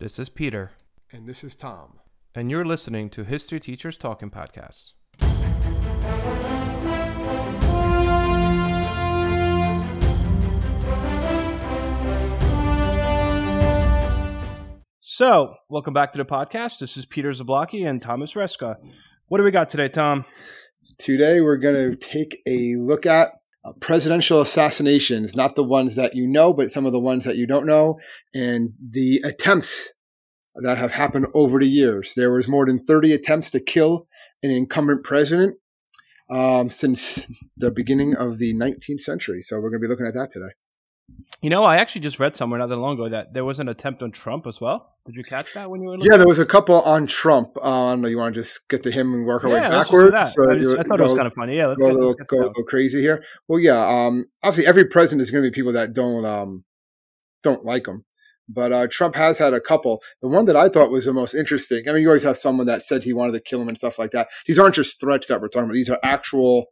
This is Peter. And this is Tom. And you're listening to History Teachers Talking Podcasts. So, welcome back to the podcast. This is Peter Zablocki and Thomas Reska. What do we got today, Tom? Today, we're going to take a look at presidential assassinations, not the ones that you know, but some of the ones that you don't know, and the attempts that have happened over the years. There was more than 30 attempts to kill an incumbent president since the beginning of the 19th century. So we're going to be looking at that today. You know, I actually just read somewhere not that long ago that there was an attempt on Trump as well. Did you catch that when you were looking? Yeah, there was a couple on Trump. I don't know. You want to just get to him and work our way backwards? Let's do that. I thought it was kind of funny. Yeah, let's go a little crazy here. Well, yeah. Obviously, every president is going to be people that don't like him. But Trump has had a couple. The one that I thought was the most interesting. I mean, you always have someone that said he wanted to kill him and stuff like that. These aren't just threats that we're talking about. These are actual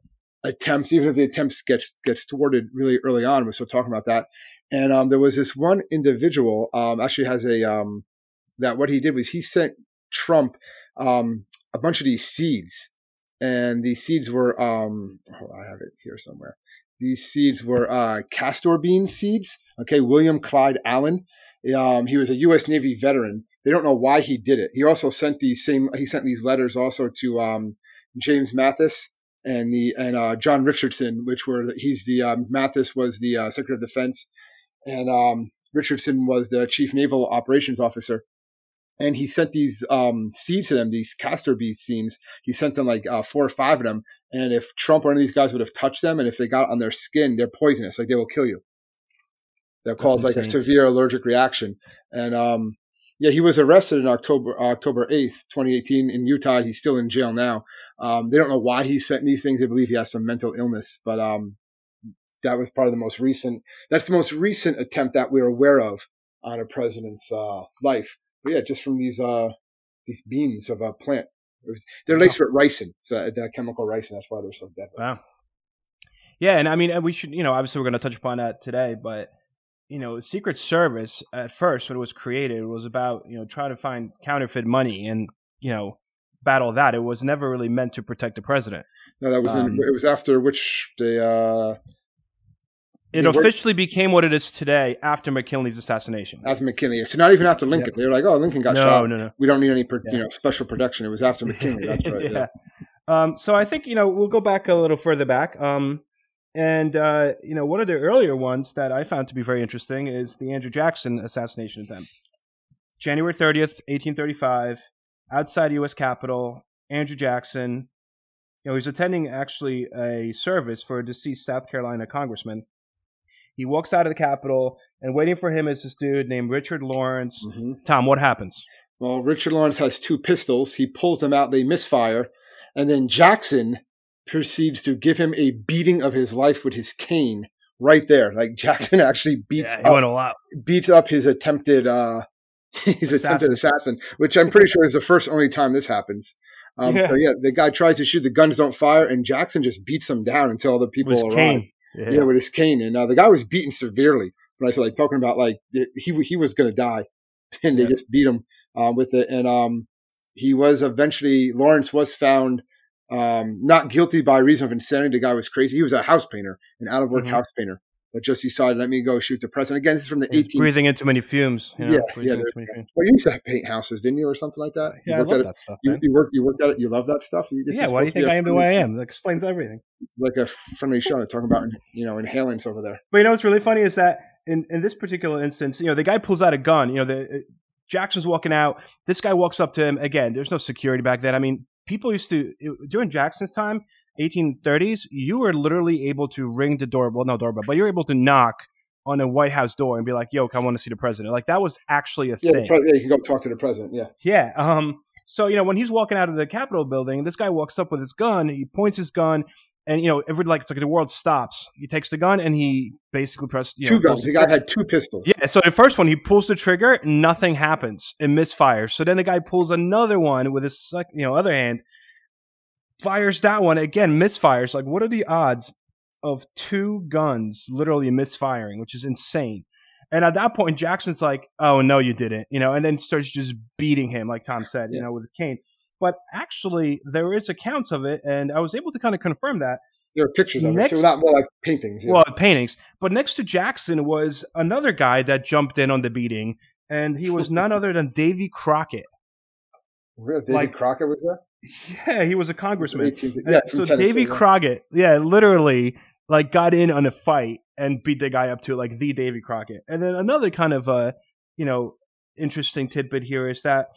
attempts, even if the attempts gets thwarted really early on. We're still talking about that. And there was this one individual actually has that what he did was he sent Trump a bunch of these seeds. And these seeds were, I have it here somewhere. These seeds were castor bean seeds. Okay, William Clyde Allen. He was a U.S. Navy veteran. They don't know why he did it. He also sent these letters also to James Mathis and John Richardson, Mathis was the Secretary of Defense, and Richardson was the Chief Naval Operations Officer. And he sent these seeds to them, these castor bean seeds. He sent them like 4 or 5 of them. And if Trump or any of these guys would have touched them, and if they got on their skin, they're poisonous. Like, they will kill you. They'll cause like a severe allergic reaction. And he was arrested in October 8th, 2018 in Utah. He's still in jail now. They don't know why he sent these things. They believe he has some mental illness. But that was part of the most recent. That's the most recent attempt that we're aware of on a president's life. But yeah, just from these beans of a plant. They're laced with ricin, so that chemical ricin. That's why they're so deadly. Wow. Yeah, and I mean, we should, obviously we're going to touch upon that today, but Secret Service at first when it was created was about trying to find counterfeit money and battle that. It was never really meant to protect the president. No, that was it was after which they. It officially became what it is today after McKinley's assassination. After McKinley. So not even after Lincoln. Yep. They were like, oh, Lincoln got shot. No. We don't need any special protection. It was after McKinley. That's right. Yeah. So I think, we'll go back a little further back. One of the earlier ones that I found to be very interesting is the Andrew Jackson assassination attempt. January 30th, 1835, outside U.S. Capitol, Andrew Jackson. He was attending actually a service for a deceased South Carolina congressman. He walks out of the Capitol, and waiting for him is this dude named Richard Lawrence. Mm-hmm. Tom, what happens? Well, Richard Lawrence has 2 pistols. He pulls them out. They misfire. And then Jackson proceeds to give him a beating of his life with his cane right there. Like, Jackson actually beats up his attempted assassin, which I'm pretty sure is the first only time this happens. So yeah, the guy tries to shoot. The guns don't fire, and Jackson just beats him down until other people arrive. Yeah, with his cane. And the guy was beaten severely. When I said, talking about, he was going to die. And they just beat him with it. And he was eventually, Lawrence was found not guilty by reason of insanity. The guy was crazy. He was a house painter, an out-of-work house painter. But just decided, let me go shoot the president. Again, this is from the 18th. Breathing in too many fumes. Well, you used to paint houses, didn't you, or something like that? Yeah, I love that stuff. You worked at it. You love that stuff. Why do you think I am the way I am? That explains everything. It's like a friendly show. They're talking about inhalants over there. But what's really funny is that in this particular instance, the guy pulls out a gun. Jackson's walking out. This guy walks up to him. Again, there's no security back then. I mean, people used to, during Jackson's time, 1830s, you were literally able to ring the doorbell, but you were able to knock on a White House door and be like, yo, I want to see the president. Like, that was actually a thing. You can go talk to the president, Yeah. So, when he's walking out of the Capitol building, this guy walks up with his gun, he points his gun, and, it's like the world stops. He takes the gun and he basically pressed... two guns. The guy had 2 pistols. Yeah, so the first one, he pulls the trigger, nothing happens. It misfires. So then the guy pulls another one with his other hand, fires that one again, misfires. Like, what are the odds of 2 guns literally misfiring, which is insane? And at that point, Jackson's like, oh, no, you didn't, you know, and then starts just beating him, like Tom said, you know, with his cane. But actually, there is accounts of it, and I was able to kind of confirm that. There are pictures of it, so not more like paintings. Yeah. Well, paintings. But next to Jackson was another guy that jumped in on the beating, and he was none other than Davy Crockett. Really? Davy Crockett was there? Yeah, he was a congressman. So Davy Crockett, literally, like, got in on a fight and beat the guy up to, like, the Davy Crockett. And then another kind of, you know, interesting tidbit here is that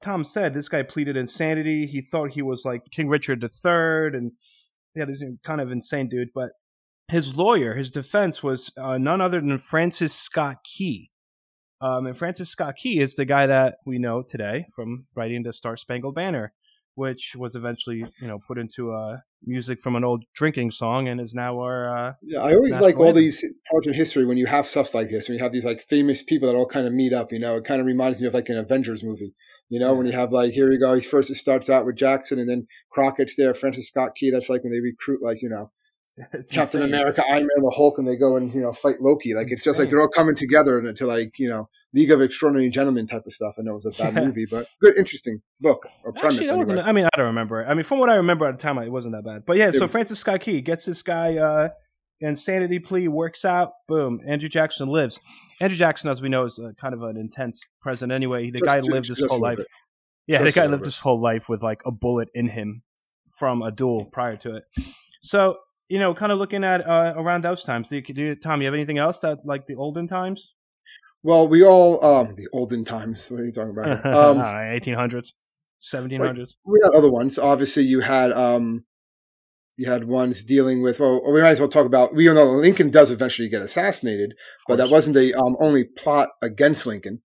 Tom said this guy pleaded insanity. He thought he was like King Richard III, and this kind of insane dude. But his lawyer, his defense was none other than Francis Scott Key. And Francis Scott Key is the guy that we know today from writing the Star Spangled Banner, which was eventually, you know, put into music from an old drinking song and is now our I always like all these parts of history when you have stuff like this, when you have these like famous people that all kind of meet up, you know, it kind of reminds me of like an Avengers movie, you know, when you have like, here we go, first it starts out with Jackson and then Crockett's there, Francis Scott Key, that's like when they recruit like, you know, Captain America, Iron Man, the Hulk, and they go and, you know, fight Loki. Like, it's just like they're all coming together into like, you know, League of Extraordinary Gentlemen type of stuff. I know it was a bad movie, but good, interesting book or premise. Actually, anyway. I mean, I don't remember. I mean, from what I remember at the time, it wasn't that bad. But yeah, so Francis Scott Key gets this guy insanity plea, works out, boom. Andrew Jackson lives. Andrew Jackson, as we know, is kind of an intense president. Anyway, the guy lived his whole life. Yeah, the guy lived his whole life with like a bullet in him from a duel prior to it. So, you know, kind of looking at around those times. Tom, you have anything else that like the olden times? Well, we all the olden times. What are you talking about? 1800s, 1700s. We had other ones. Obviously, you had ones dealing with. Well, we might as well talk about. We all know Lincoln does eventually get assassinated, but that wasn't the only plot against Lincoln.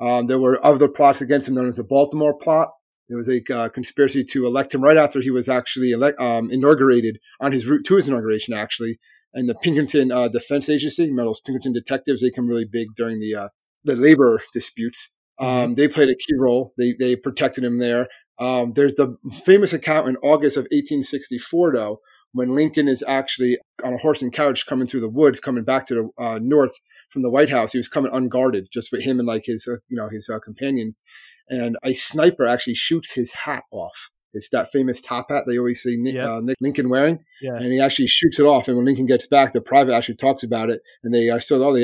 There were other plots against him, known as the Baltimore plot. There was a conspiracy to elect him right after he was actually inaugurated, on his route to his inauguration, actually. And the Pinkerton Defense Agency, those Pinkerton detectives, they come really big during the labor disputes. They played a key role. They protected him there. There's the famous account in August of 1864, though, when Lincoln is actually on a horse and carriage coming through the woods, coming back to the north from the White House. He was coming unguarded, just with him and like his his companions. And a sniper actually shoots his hat off. It's that famous top hat they always see Nick Lincoln wearing, and he actually shoots it off. And when Lincoln gets back, the private actually talks about it, and they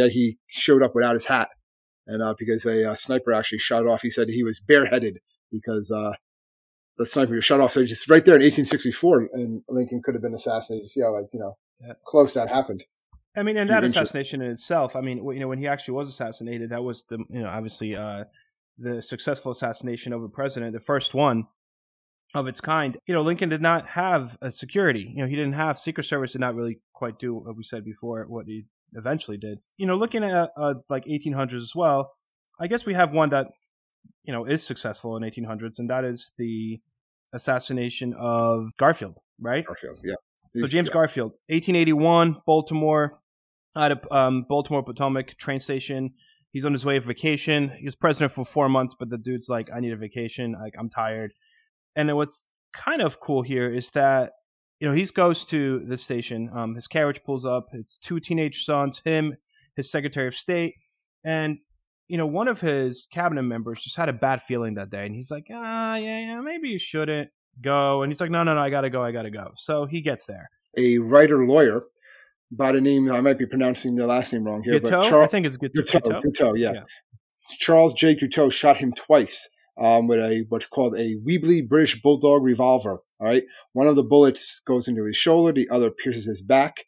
he showed up without his hat, and because a sniper actually shot it off. He said he was bareheaded because the sniper was shot off. So just right there in 1864, and Lincoln could have been assassinated. You see how close that happened. I mean, and that assassination in itself. I mean, when he actually was assassinated, that was the obviously the successful assassination of a president, the first one of its kind. You know, Lincoln did not have a security. You know, he didn't have Secret Service, did not really quite do what we said before, what he eventually did. You know, looking at like 1800s as well, I guess we have one that, you know, is successful in 1800s, and that is the assassination of Garfield, right? Garfield, yeah. So James Garfield, 1881, Baltimore, out of Baltimore-Potomac train station. He's on his way of vacation. He was president for 4 months, but the dude's like, I need a vacation. Like, I'm tired. And what's kind of cool here is that, you know, he goes to the station. His carriage pulls up. It's two teenage sons, him, his Secretary of State. And, you know, one of his cabinet members just had a bad feeling that day. And he's like, maybe you shouldn't go. And he's like, no, I got to go. So he gets there. A writer-lawyer by the name, I might be pronouncing the last name wrong here. Guiteau? But I think it's Guiteau, yeah. Charles J. Guiteau shot him twice. With what's called a Weebly British Bulldog revolver. All right, one of the bullets goes into his shoulder, the other pierces his back,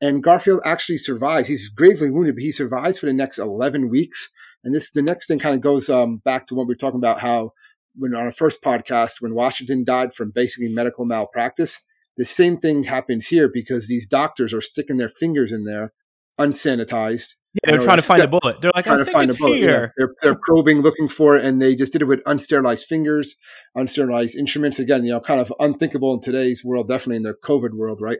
and Garfield actually survives. He's gravely wounded, but he survives for the next 11 weeks. And this, the next thing, kind of goes back to what we were talking about, how when on our first podcast, when Washington died from basically medical malpractice, the same thing happens here because these doctors are sticking their fingers in there, unsanitized. Yeah, they're trying to find a bullet. They're like, I think it's here. Yeah, they're probing, looking for it, and they just did it with unsterilized fingers, unsterilized instruments. Again, you know, kind of unthinkable in today's world, definitely in the COVID world, right?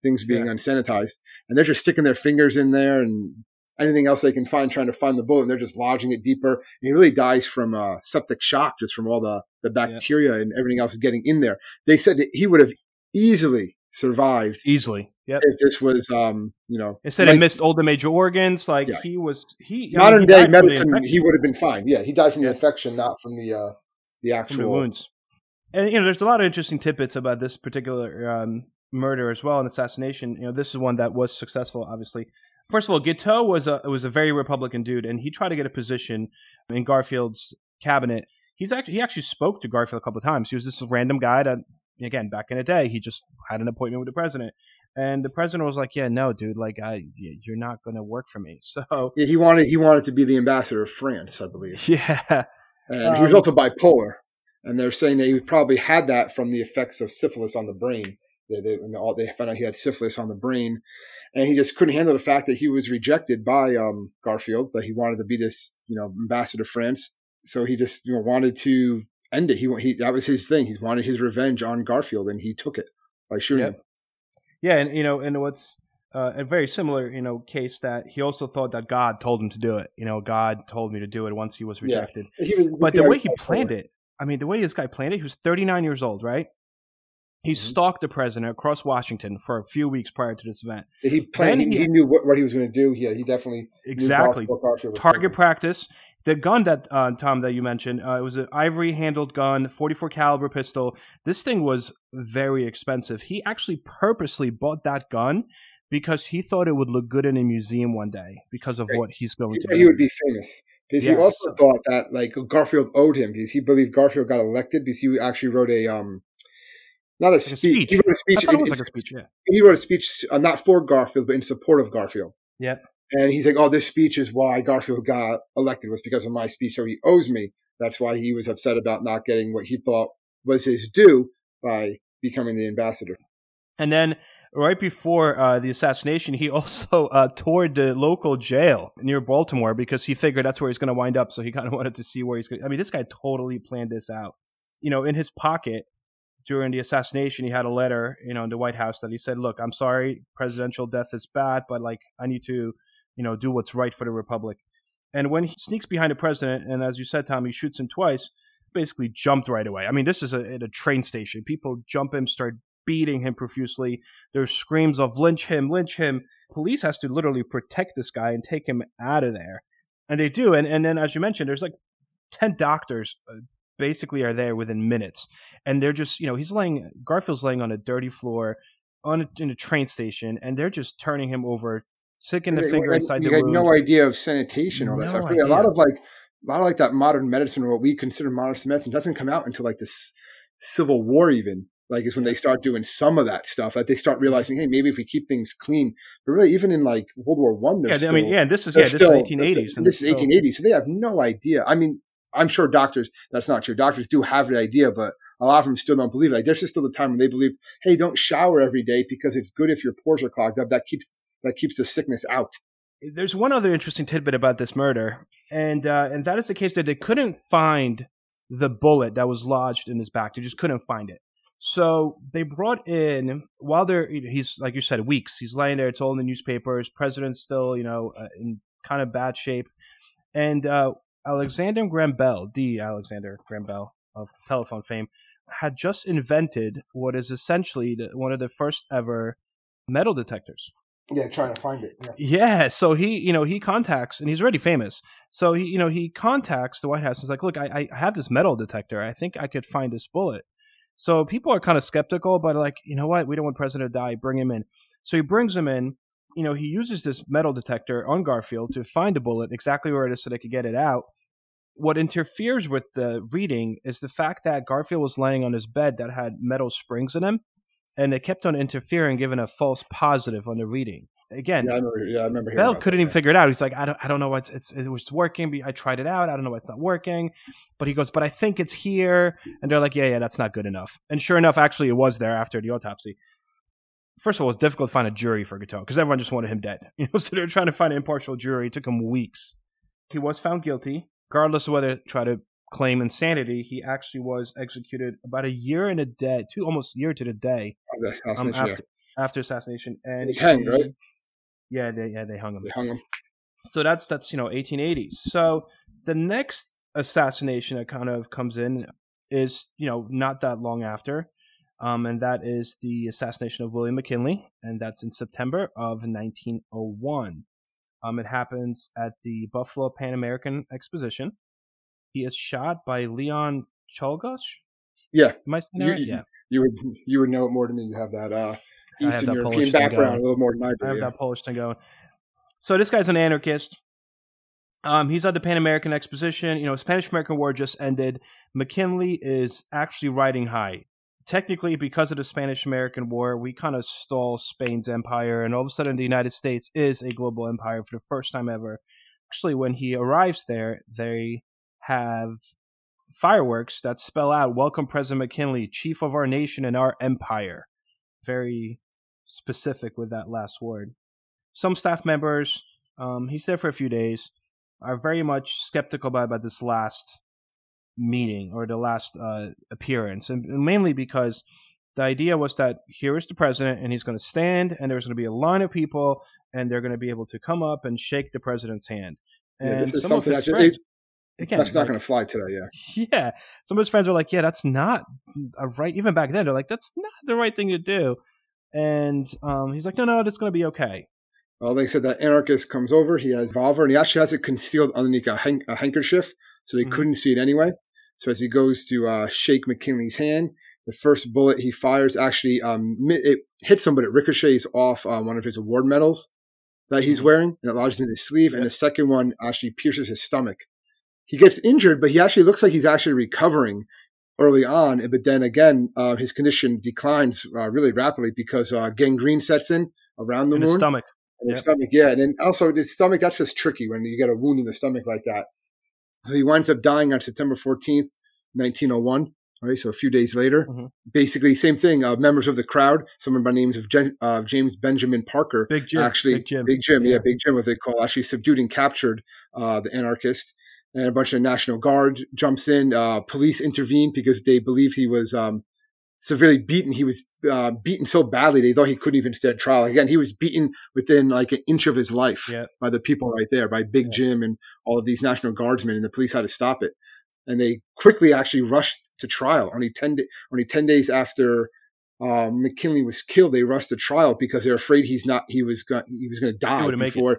Things being unsanitized. And they're just sticking their fingers in there and anything else they can find, trying to find the bullet, and they're just lodging it deeper. And he really dies from septic shock, just from all the bacteria and everything else getting in there. They said that he would have easily survived easily. Yep. If this was, instead of missed all the major organs, modern day medicine, he would have been fine. Yeah, he died from the infection, not from the actual from the wounds. And there's a lot of interesting tidbits about this particular murder as well, and assassination. This is one that was successful, obviously. First of all, Guiteau was a very Republican dude, and he tried to get a position in Garfield's cabinet. He actually spoke to Garfield a couple of times. He was this random guy that, again, back in the day, he just had an appointment with the president. And the president was like, yeah, no, dude, you're not going to work for me. So yeah, he wanted to be the ambassador of France, I believe. Yeah. And he was also bipolar. And they're saying that he probably had that from the effects of syphilis on the brain. They found out he had syphilis on the brain. And he just couldn't handle the fact that he was rejected by Garfield, that he wanted to be this, ambassador of France. So he just wanted to end it. He that was his thing. He wanted his revenge on Garfield, and he took it by shooting him. Yeah, and what's a very similar case that he also thought that God told him to do it. God told me to do it once he was rejected. Yeah. The way this guy planned it, he was 39 years old, right? He stalked the president across Washington for a few weeks prior to this event. He planned. He knew what he was going to do. Yeah, he definitely knew Garfield was target practice. The gun that, Tom, that you mentioned, it was an ivory-handled gun, 44 caliber pistol. This thing was very expensive. He actually purposely bought that gun because he thought it would look good in a museum one day because of what he's going to do. He would be famous. Because he also thought that Garfield owed him, because he believed Garfield got elected because he actually wrote a speech. He wrote a speech. He wrote a speech not for Garfield, but in support of Garfield. Yeah. And he's like, oh, this speech is why Garfield got elected, was because of my speech, so he owes me. That's why he was upset about not getting what he thought was his due by becoming the ambassador. And then right before the assassination, he also toured the local jail near Baltimore because he figured that's where he's going to wind up. So he kind of wanted to see where he's going. This guy totally planned this out. In his pocket during the assassination, he had a letter, in the White House that he said, look, I'm sorry, presidential death is bad, but I need to do what's right for the republic. And when he sneaks behind the president, and as you said, Tom, he shoots him twice, basically jumped right away. This is at a train station. People jump him, start beating him profusely. There's screams of lynch him, lynch him. Police has to literally protect this guy and take him out of there. And they do. And then, as you mentioned, there's 10 doctors basically are there within minutes. And they're just, Garfield's laying on a dirty floor in a train station, and they're just turning him over, sticking the finger inside the wound. You had no idea of sanitation or that stuff. A lot of that modern medicine, or what we consider modern medicine, doesn't come out until this Civil War even. Is when they start doing some of that stuff that they start realizing, hey, maybe if we keep things clean. But really, even in World War One, there's this is 1880s. This is 1880s, so they have no idea. I'm sure doctors, that's not true. Doctors do have the idea, but a lot of them still don't believe it. There's just still the time when they believe, hey, don't shower every day because it's good if your pores are clogged up. That keeps the sickness out. There's one other interesting tidbit about this murder, and that is the case that they couldn't find the bullet that was lodged in his back. They just couldn't find it. So they brought in, while he's, like you said, Weeks. He's lying there. It's all in the newspapers. President's still, in kind of bad shape. And Alexander Graham Bell of telephone fame, had just invented what is essentially one of the first ever metal detectors. Yeah, trying to find it. Yeah, so he, he contacts, and he's already famous. So he, he contacts the White House. He's like, look, I have this metal detector. I think I could find this bullet. So people are kind of skeptical, but what? We don't want president to die. Bring him in. So he brings him in. He uses this metal detector on Garfield to find the bullet exactly where it is so they could get it out. What interferes with the reading is the fact that Garfield was laying on his bed that had metal springs in him. And they kept on interfering, giving a false positive on the reading. Again, I remember Bell couldn't even figure it out. He's like, I don't know why it was working. I tried it out. I don't know why it's not working. But he goes, but I think it's here. And they're like, yeah, that's not good enough. And sure enough, actually, it was there after the autopsy. First of all, it's difficult to find a jury for Guiteau because everyone just wanted him dead. So they're trying to find an impartial jury. It took him weeks. He was found guilty, regardless of whether try to claim insanity. He actually was executed about a year and a day, almost a year to the day after assassination. And he's hanged, right? Yeah, they hung him. So that's 1880s. So the next assassination that kind of comes in is not that long after, and that is the assassination of William McKinley, and that's in September of 1901. It happens at the Buffalo Pan American Exposition. He is shot by Leon Czolgosz. Yeah, am I saying that? Yeah, you would know it more than me. You have that Eastern European Polish background a little more than I do. I have that Polish thing going. So this guy's an anarchist. He's at the Pan American Exposition. You know, Spanish-American War just ended. McKinley is actually riding high. Technically, because of the Spanish-American War, we kind of stall Spain's empire, and all of a sudden the United States is a global empire for the first time ever. Actually, when he arrives there, they have fireworks that spell out, "Welcome President McKinley, Chief of our Nation and our Empire." Very specific with that last word. Some staff members, he's there for a few days, are very much skeptical about this last meeting or the last appearance, and mainly because the idea was that here is the president and he's going to stand and there's going to be a line of people and they're going to be able to come up and shake the president's hand. And yeah, this is something that that's not going to fly today. Yeah. Yeah. Some of his friends were like, yeah, that's not a right. Even back then, they're like, that's not the right thing to do. And he's like, no, that's going to be okay. Well, they said that anarchist comes over. He has a revolver, and he actually has it concealed underneath a handkerchief, so they couldn't see it anyway. So as he goes to shake McKinley's hand, the first bullet he fires actually it hits him, but it ricochets off one of his award medals that he's wearing, and it lodges in his sleeve. Yeah. And the second one actually pierces his stomach. He gets injured, but he actually looks like he's actually recovering early on. But then again, his condition declines really rapidly because gangrene sets in around the wound. In his stomach. And his stomach, yeah. And then also the stomach, that's just tricky when you get a wound in the stomach like that. So he winds up dying on September 14th, 1901. All right, so a few days later. Mm-hmm. Basically, same thing. Members of the crowd, someone by the name of James Benjamin Parker. Big Jim, what they call, actually subdued and captured the anarchist. And a bunch of National Guard jumps in. Police intervene because they believe he was severely beaten. He was beaten so badly they thought he couldn't even stand trial. Again, he was beaten within like an inch of his life by the people right there, by Big Jim and all of these National Guardsmen, and the police had to stop it. And they quickly actually rushed to trial. Only 10 days after McKinley was killed, they rushed to trial because they were afraid he was going to die before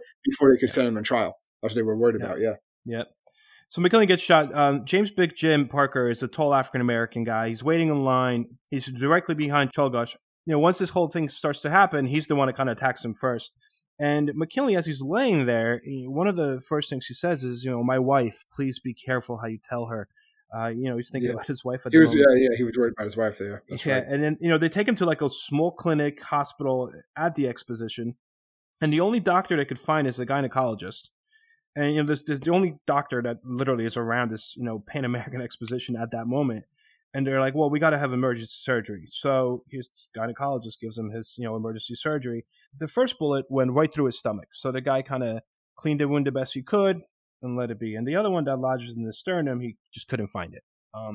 they could send him on trial. That's what they were worried about. Yeah. Yeah. So McKinley gets shot. James Big Jim Parker is a tall African-American guy. He's waiting in line. He's directly behind Czolgosz. You know, once this whole thing starts to happen, he's the one that kind of attacks him first. And McKinley, as he's laying there, one of the first things he says is, you know, "My wife, please be careful how you tell her." You know, he's thinking about his wife at the moment. He was worried about his wife there. That's right. And then, you know, they take him to like a small clinic hospital at the exposition. And the only doctor they could find is a gynecologist. And, you know, this the only doctor that literally is around this, you know, Pan American Exposition at that moment. And they're like, well, we got to have emergency surgery. So his gynecologist gives him his, you know, emergency surgery. The first bullet went right through his stomach. So the guy kind of cleaned the wound the best he could and let it be. And the other one that lodges in the sternum, he just couldn't find it.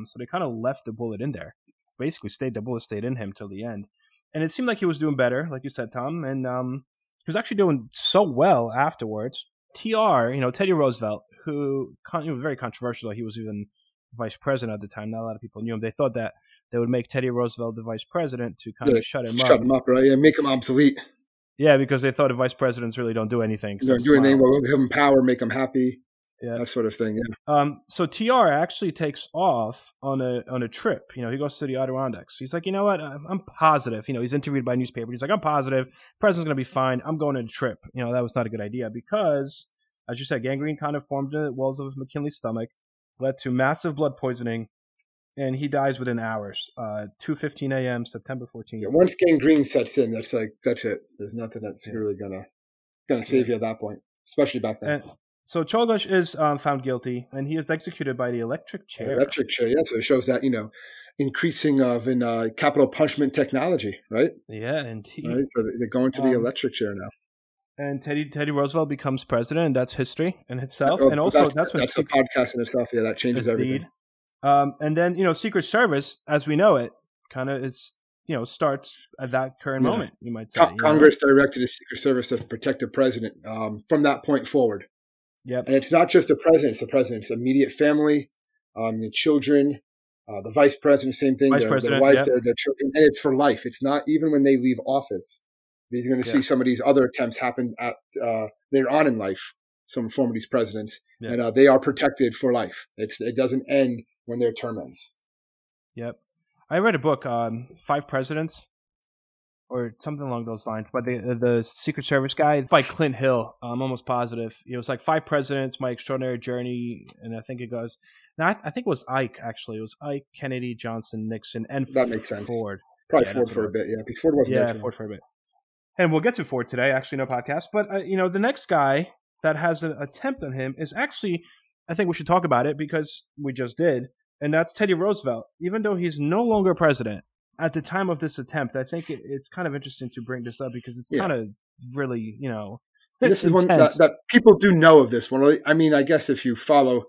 So they kind of left the bullet in there. Basically, the bullet stayed in him till the end. And it seemed like he was doing better, like you said, Tom. And he was actually doing so well afterwards. TR, you know, Teddy Roosevelt, who was very controversial. He was even vice president at the time. Not a lot of people knew him. They thought that they would make Teddy Roosevelt the vice president to kind of shut him up, right? Yeah, make him obsolete. Yeah, because they thought the vice presidents really don't do anything. They don't do anything. We'll give him power, make him happy, that sort of thing. Yeah. So TR actually takes off on a trip. You know, he goes to the Adirondacks. He's like, you know what? I'm positive. You know, he's interviewed by a newspaper. He's like, I'm positive. The president's going to be fine. I'm going on a trip. You know, that was not a good idea because, as you said, gangrene kind of formed in the walls of McKinley's stomach, led to massive blood poisoning, and he dies within hours. 2:15 a.m., September 14th. Yeah, once gangrene sets in, that's it. There's nothing that's really gonna save you at that point, especially back then. And so Czolgosz is found guilty, and he is executed by the electric chair. So it shows that, you know, increasing of capital punishment technology, right? Yeah, indeed. Right? So they're going to the electric chair now. And Teddy Roosevelt becomes president, and that's history in itself. And also, that's a podcast in itself. Yeah, that changes everything. And then, you know, Secret Service, as we know it, kind of is, you know, starts at that current moment, you might say. Congress directed the Secret Service to protect the president from that point forward. Yep. And it's not just the president. It's the president's immediate family, the children, The vice president, same thing. Their wife, yep. their children, and it's for life. It's not even when they leave office. He's going to see some of these other attempts happen at later on in life. Some form of these presidents, and they are protected for life. It doesn't end when their term ends. Yep, I read a book on Five Presidents, or something along those lines, by the Secret Service guy by Clint Hill. I'm almost positive it was like Five Presidents: My Extraordinary Journey, and I think it goes. Now I think it was Ike. Actually, it was Ike, Kennedy, Johnson, Nixon, and that makes sense. Ford. Probably Ford for a bit. Yeah, because Ford wasn't. Yeah, Ford for a bit. And we'll get to Ford today. Actually, no podcast, but the next guy that has an attempt on him is actually, I think we should talk about it because we just did, and that's Teddy Roosevelt. Even though he's no longer president at the time of this attempt, I think it's kind of interesting to bring this up because it's kind of really, This is intense. One that people do know of this one. I mean, I guess if you follow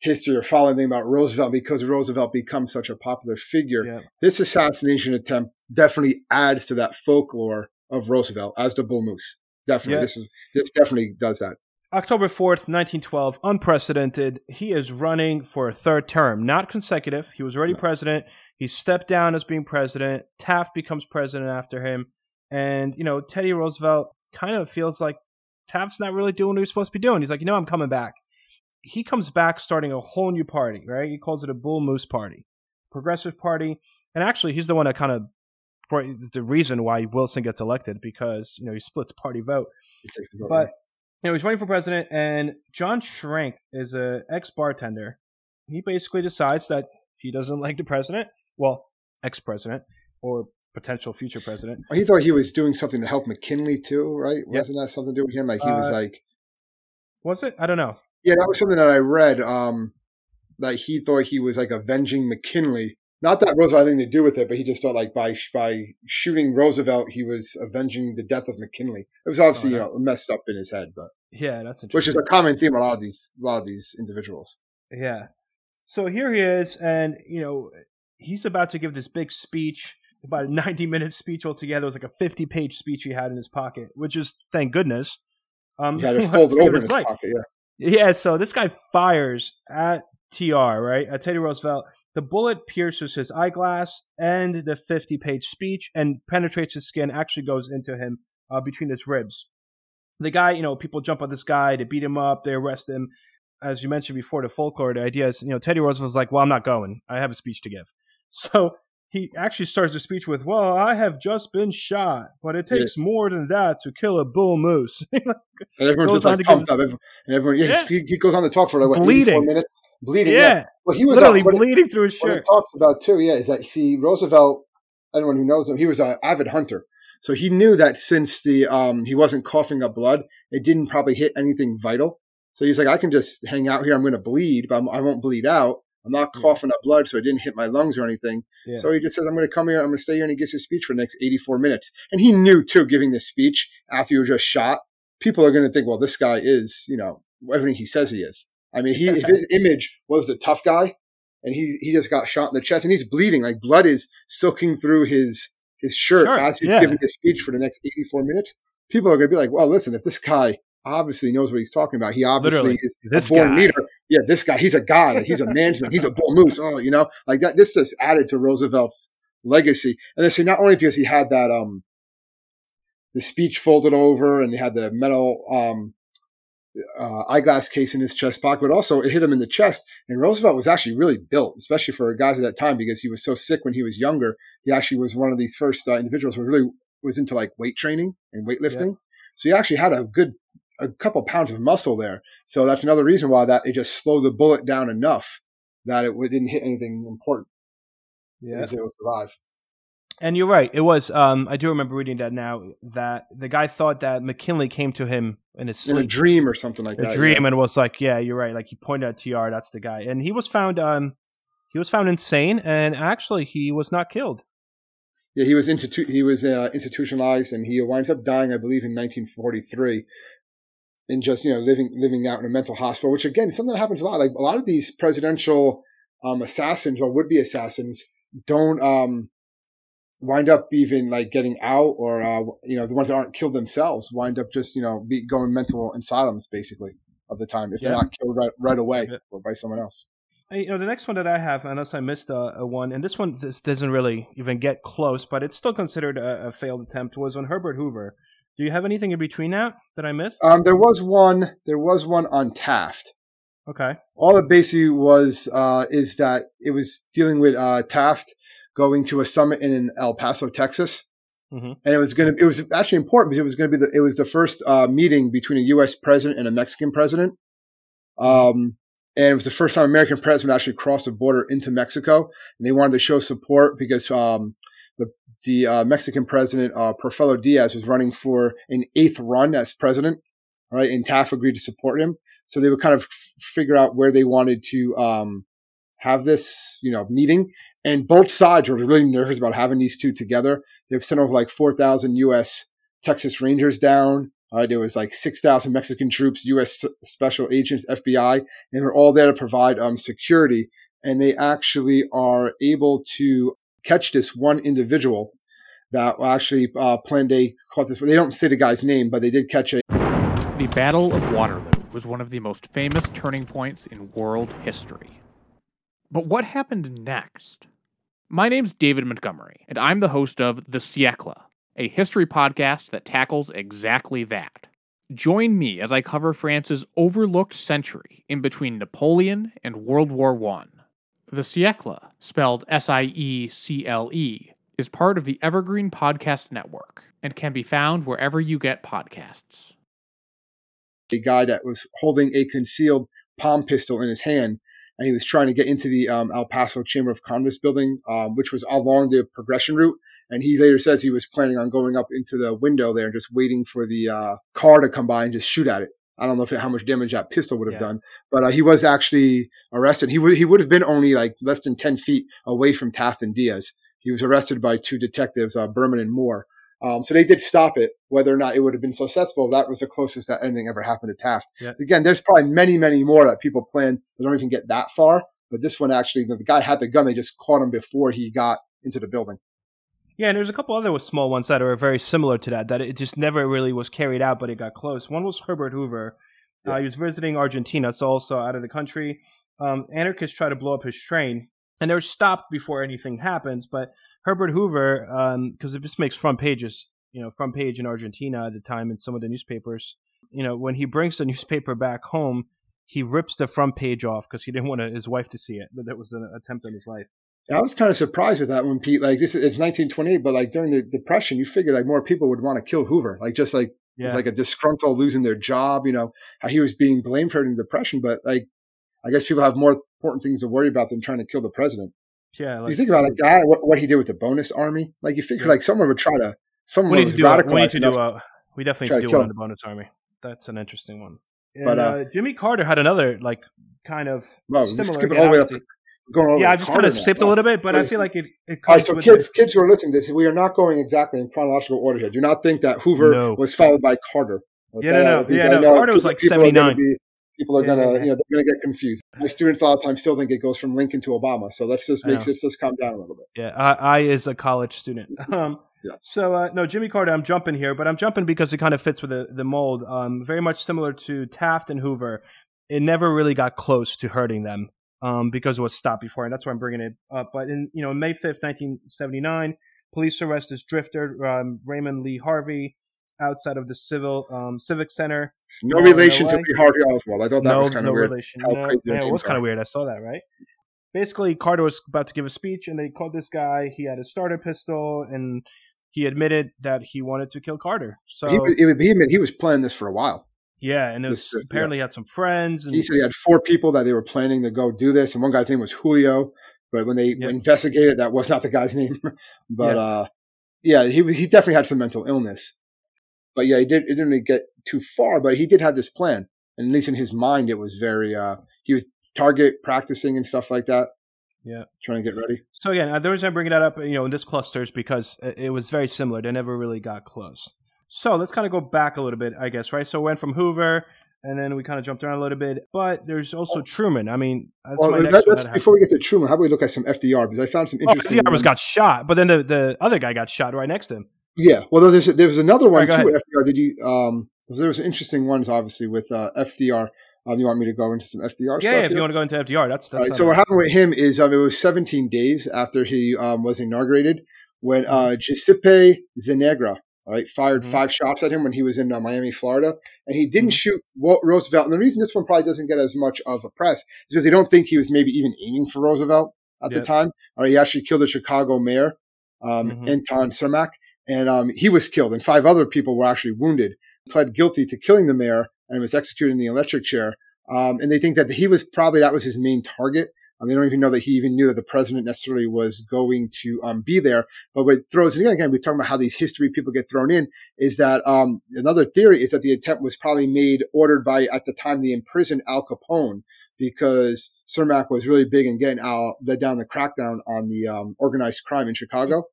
history or follow anything about Roosevelt, because Roosevelt becomes such a popular figure, this assassination attempt definitely adds to that folklore of Roosevelt as the bull moose. Definitely. Yeah. This definitely does that. October 4th, 1912, unprecedented. He is running for a third term, not consecutive. He was already president. He stepped down as being president. Taft becomes president after him. And, Teddy Roosevelt kind of feels like Taft's not really doing what he's supposed to be doing. He's like, I'm coming back. He comes back starting a whole new party, right? He calls it a Bull Moose Party, Progressive Party. And actually, he's the one that kind of is the reason why Wilson gets elected because, he splits party vote. He takes the vote, but he's running for president, and John Schrank is an ex-bartender. He basically decides that he doesn't like the president, well, ex-president, or potential future president. He thought he was doing something to help McKinley too, right? Yep. Wasn't that something to do with him? Like he was like... Was it? I don't know. Yeah, that was something that I read, that he thought he was like avenging McKinley. Not that Roosevelt had anything to do with it, but he just thought like by shooting Roosevelt, he was avenging the death of McKinley. It was obviously messed up in his head, but that's interesting. Which is a common theme with a lot of these individuals. Yeah, so here he is, and he's about to give this big speech, about a 90-minute speech altogether. It was like a 50-page speech he had in his pocket, which is thank goodness. He had it folded over in his pocket. Yeah. So this guy fires at TR, right, at Teddy Roosevelt. The bullet pierces his eyeglass and the 50-page speech and penetrates his skin, actually goes into him between his ribs. The guy, people jump on this guy, they beat him up, they arrest him. As you mentioned before, the folklore, the idea is, Teddy Roosevelt's like, well, I'm not going. I have a speech to give. So he actually starts the speech with, well, I have just been shot, but it takes more than that to kill a bull moose. And everyone's just like pumped up. And everyone, he goes on to talk for like, what, bleeding. 84 minutes? Bleeding, Well, he was literally bleeding through his shirt. What he talks about, too, is that, Roosevelt, anyone who knows him, he was an avid hunter. So he knew that since he wasn't coughing up blood, it didn't probably hit anything vital. So he's like, I can just hang out here. I'm going to bleed, but I won't bleed out. I'm not coughing up blood, so it didn't hit my lungs or anything. Yeah. So he just says, I'm going to come here, I'm going to stay here, and he gives his speech for the next 84 minutes. And he knew, too, giving this speech after you were just shot, people are going to think, well, this guy is, everything he says he is. I mean, if his image was the tough guy, and he just got shot in the chest, and he's bleeding. Like, blood is soaking through his shirt as he's giving his speech for the next 84 minutes. People are going to be like, well, listen, if this guy obviously knows what he's talking about, he obviously is a born leader. Yeah, this guy, he's a god. He's a management. He's a bull moose. Oh, like that. This just added to Roosevelt's legacy. And they say not only because he had that, the speech folded over and he had the metal eyeglass case in his chest pocket, but also it hit him in the chest. And Roosevelt was actually really built, especially for guys at that time, because he was so sick when he was younger. He actually was one of these first individuals who really was into like weight training and weightlifting. Yeah. So he actually had a couple pounds of muscle there. So that's another reason why that it just slowed the bullet down enough that it didn't hit anything important. Yeah. It was survive. And you're right. It was, I do remember reading that now, that the guy thought that McKinley came to him in his sleep. In a dream or something like that. A dream and was like, yeah, you're right. Like he pointed at TR, that's the guy. And he was found insane and actually he was not killed. Yeah, he was institutionalized and he winds up dying, I believe, in 1943. And just, living out in a mental hospital, which again, something that happens a lot. Like a lot of these presidential assassins or would-be assassins don't wind up even like getting out or, the ones that aren't killed themselves wind up just, going mental asylums basically of the time if they're not killed right away or by someone else. The next one that I have, unless I missed a one, and this one doesn't really even get close, but it's still considered a failed attempt, was on Herbert Hoover. Do you have anything in between that that I missed? There was one on Taft. Okay. All it basically was is that it was dealing with Taft going to a summit in El Paso, Texas, mm-hmm. and it was actually important because it was the first meeting between a U.S. president and a Mexican president. And it was the first time an American president actually crossed the border into Mexico, and they wanted to show support because the Mexican president Porfirio Diaz was running for an 8th run as president, right? And Taft agreed to support him, so they would kind of figure out where they wanted to have this, meeting. And both sides were really nervous about having these two together. They've sent over like 4,000 U.S. Texas Rangers down. All right, there was like 6,000 Mexican troops, U.S. special agents, FBI, and they're all there to provide security. And they actually are able to catch this one individual that actually planned a caught this. They don't say the guy's name, but they did catch it. The Battle of Waterloo was one of the most famous turning points in world history. But what happened next? My name's David Montgomery, and I'm the host of The Siecle, a history podcast that tackles exactly that. Join me as I cover France's overlooked century in between Napoleon and World War I. The Siecle, spelled S-I-E-C-L-E, is part of the Evergreen Podcast Network and can be found wherever you get podcasts. A guy that was holding a concealed palm pistol in his hand, and he was trying to get into the El Paso Chamber of Commerce building, which was along the progression route. And he later says he was planning on going up into the window there and just waiting for the car to come by and just shoot at it. I don't know how much damage that pistol would have done, but he was actually arrested. He would have been only like less than 10 feet away from Taft and Diaz. He was arrested by two detectives, Berman and Moore. So they did stop it. Whether or not it would have been successful, that was the closest that anything ever happened to Taft. Yeah. Again, there's probably many, many more that people plan that don't even get that far. But this one actually, the guy had the gun. They just caught him before he got into the building. Yeah, and there's a couple other small ones that are very similar to that it just never really was carried out, but it got close. One was Herbert Hoover. Yeah. He was visiting Argentina, so also out of the country. Anarchists try to blow up his train, and they're stopped before anything happens. But Herbert Hoover, because it just makes front page in Argentina at the time in some of the newspapers. When he brings the newspaper back home, he rips the front page off because he didn't want his wife to see it. But that was an attempt on his life. I was kind of surprised with that one, Pete. Like it's 1928, but like during the Depression, you figure like more people would want to kill Hoover, like a disgruntled losing their job. How he was being blamed for the Depression, but like I guess people have more important things to worry about than trying to kill the president. Yeah, you think about like that, what he did with the Bonus Army. Like you figure like someone would try to we definitely need to do one on the Bonus Army. That's an interesting one. And, but Jimmy Carter had another like kind of similar. I just kind of skipped a little bit, but I feel like it comes with kids who are listening to this, we are not going exactly in chronological order here. Do not think that Hoover was followed by Carter. Okay? Carter was like 79. People are going to they're going to get confused. My students a lot of times still think it goes from Lincoln to Obama. So let's just calm down a little bit. Yeah, I is a college student. So Jimmy Carter, I'm jumping here, but I'm jumping because it kind of fits with the mold. Very much similar to Taft and Hoover. It never really got close to hurting them. Because it was stopped before, and that's why I'm bringing it up. But in May 5th, 1979, police arrest this drifter, Raymond Lee Harvey, outside of the Civic Center. No relation to Lee Harvey Oswald. I thought that was kind of weird. It was kind of weird. I saw that, right? Basically, Carter was about to give a speech, and they called this guy. He had a starter pistol, and he admitted that he wanted to kill Carter. So he was planning this for a while. Yeah, and apparently had some friends. And he said he had 4 people that they were planning to go do this, and one guy's name was Julio, but when they investigated, that was not the guy's name. But he definitely had some mental illness. But yeah, it didn't get too far, but he did have this plan, and at least in his mind, it was very. He was target practicing and stuff like that. Yeah, trying to get ready. So again, the reason I'm bringing that up, in this cluster is because it was very similar. They never really got close. So let's kind of go back a little bit, I guess, right? So we went from Hoover, and then we kind of jumped around a little bit. But there's also Truman. I mean, before we get to Truman, how about we look at some FDR? Because I found some interesting. FDR got shot, but then the other guy got shot right next to him. Yeah. Well, there was another one, too, with FDR. There was interesting ones, obviously, with FDR. You want me to go into some FDR stuff? Yeah, if you want to go into FDR, that's right. So what happened with him is it was 17 days after he was inaugurated when Giuseppe Zanagra fired five shots at him when he was in Miami, Florida. And he didn't shoot Roosevelt. And the reason this one probably doesn't get as much of a press is because they don't think he was maybe even aiming for Roosevelt at the time. He actually killed the Chicago mayor, Anton Cermak. And he was killed. And five other people were actually wounded. He pled guilty to killing the mayor and was executed in the electric chair. And they think that he was probably, that was his main target. They don't even know that he even knew that the president necessarily was going to be there. But what throws it in, again, we're talking about how these history people get thrown in, is that another theory is that the attempt was probably ordered by, at the time, the imprisoned Al Capone, because Cermak was really big in getting led down the crackdown on the organized crime in Chicago.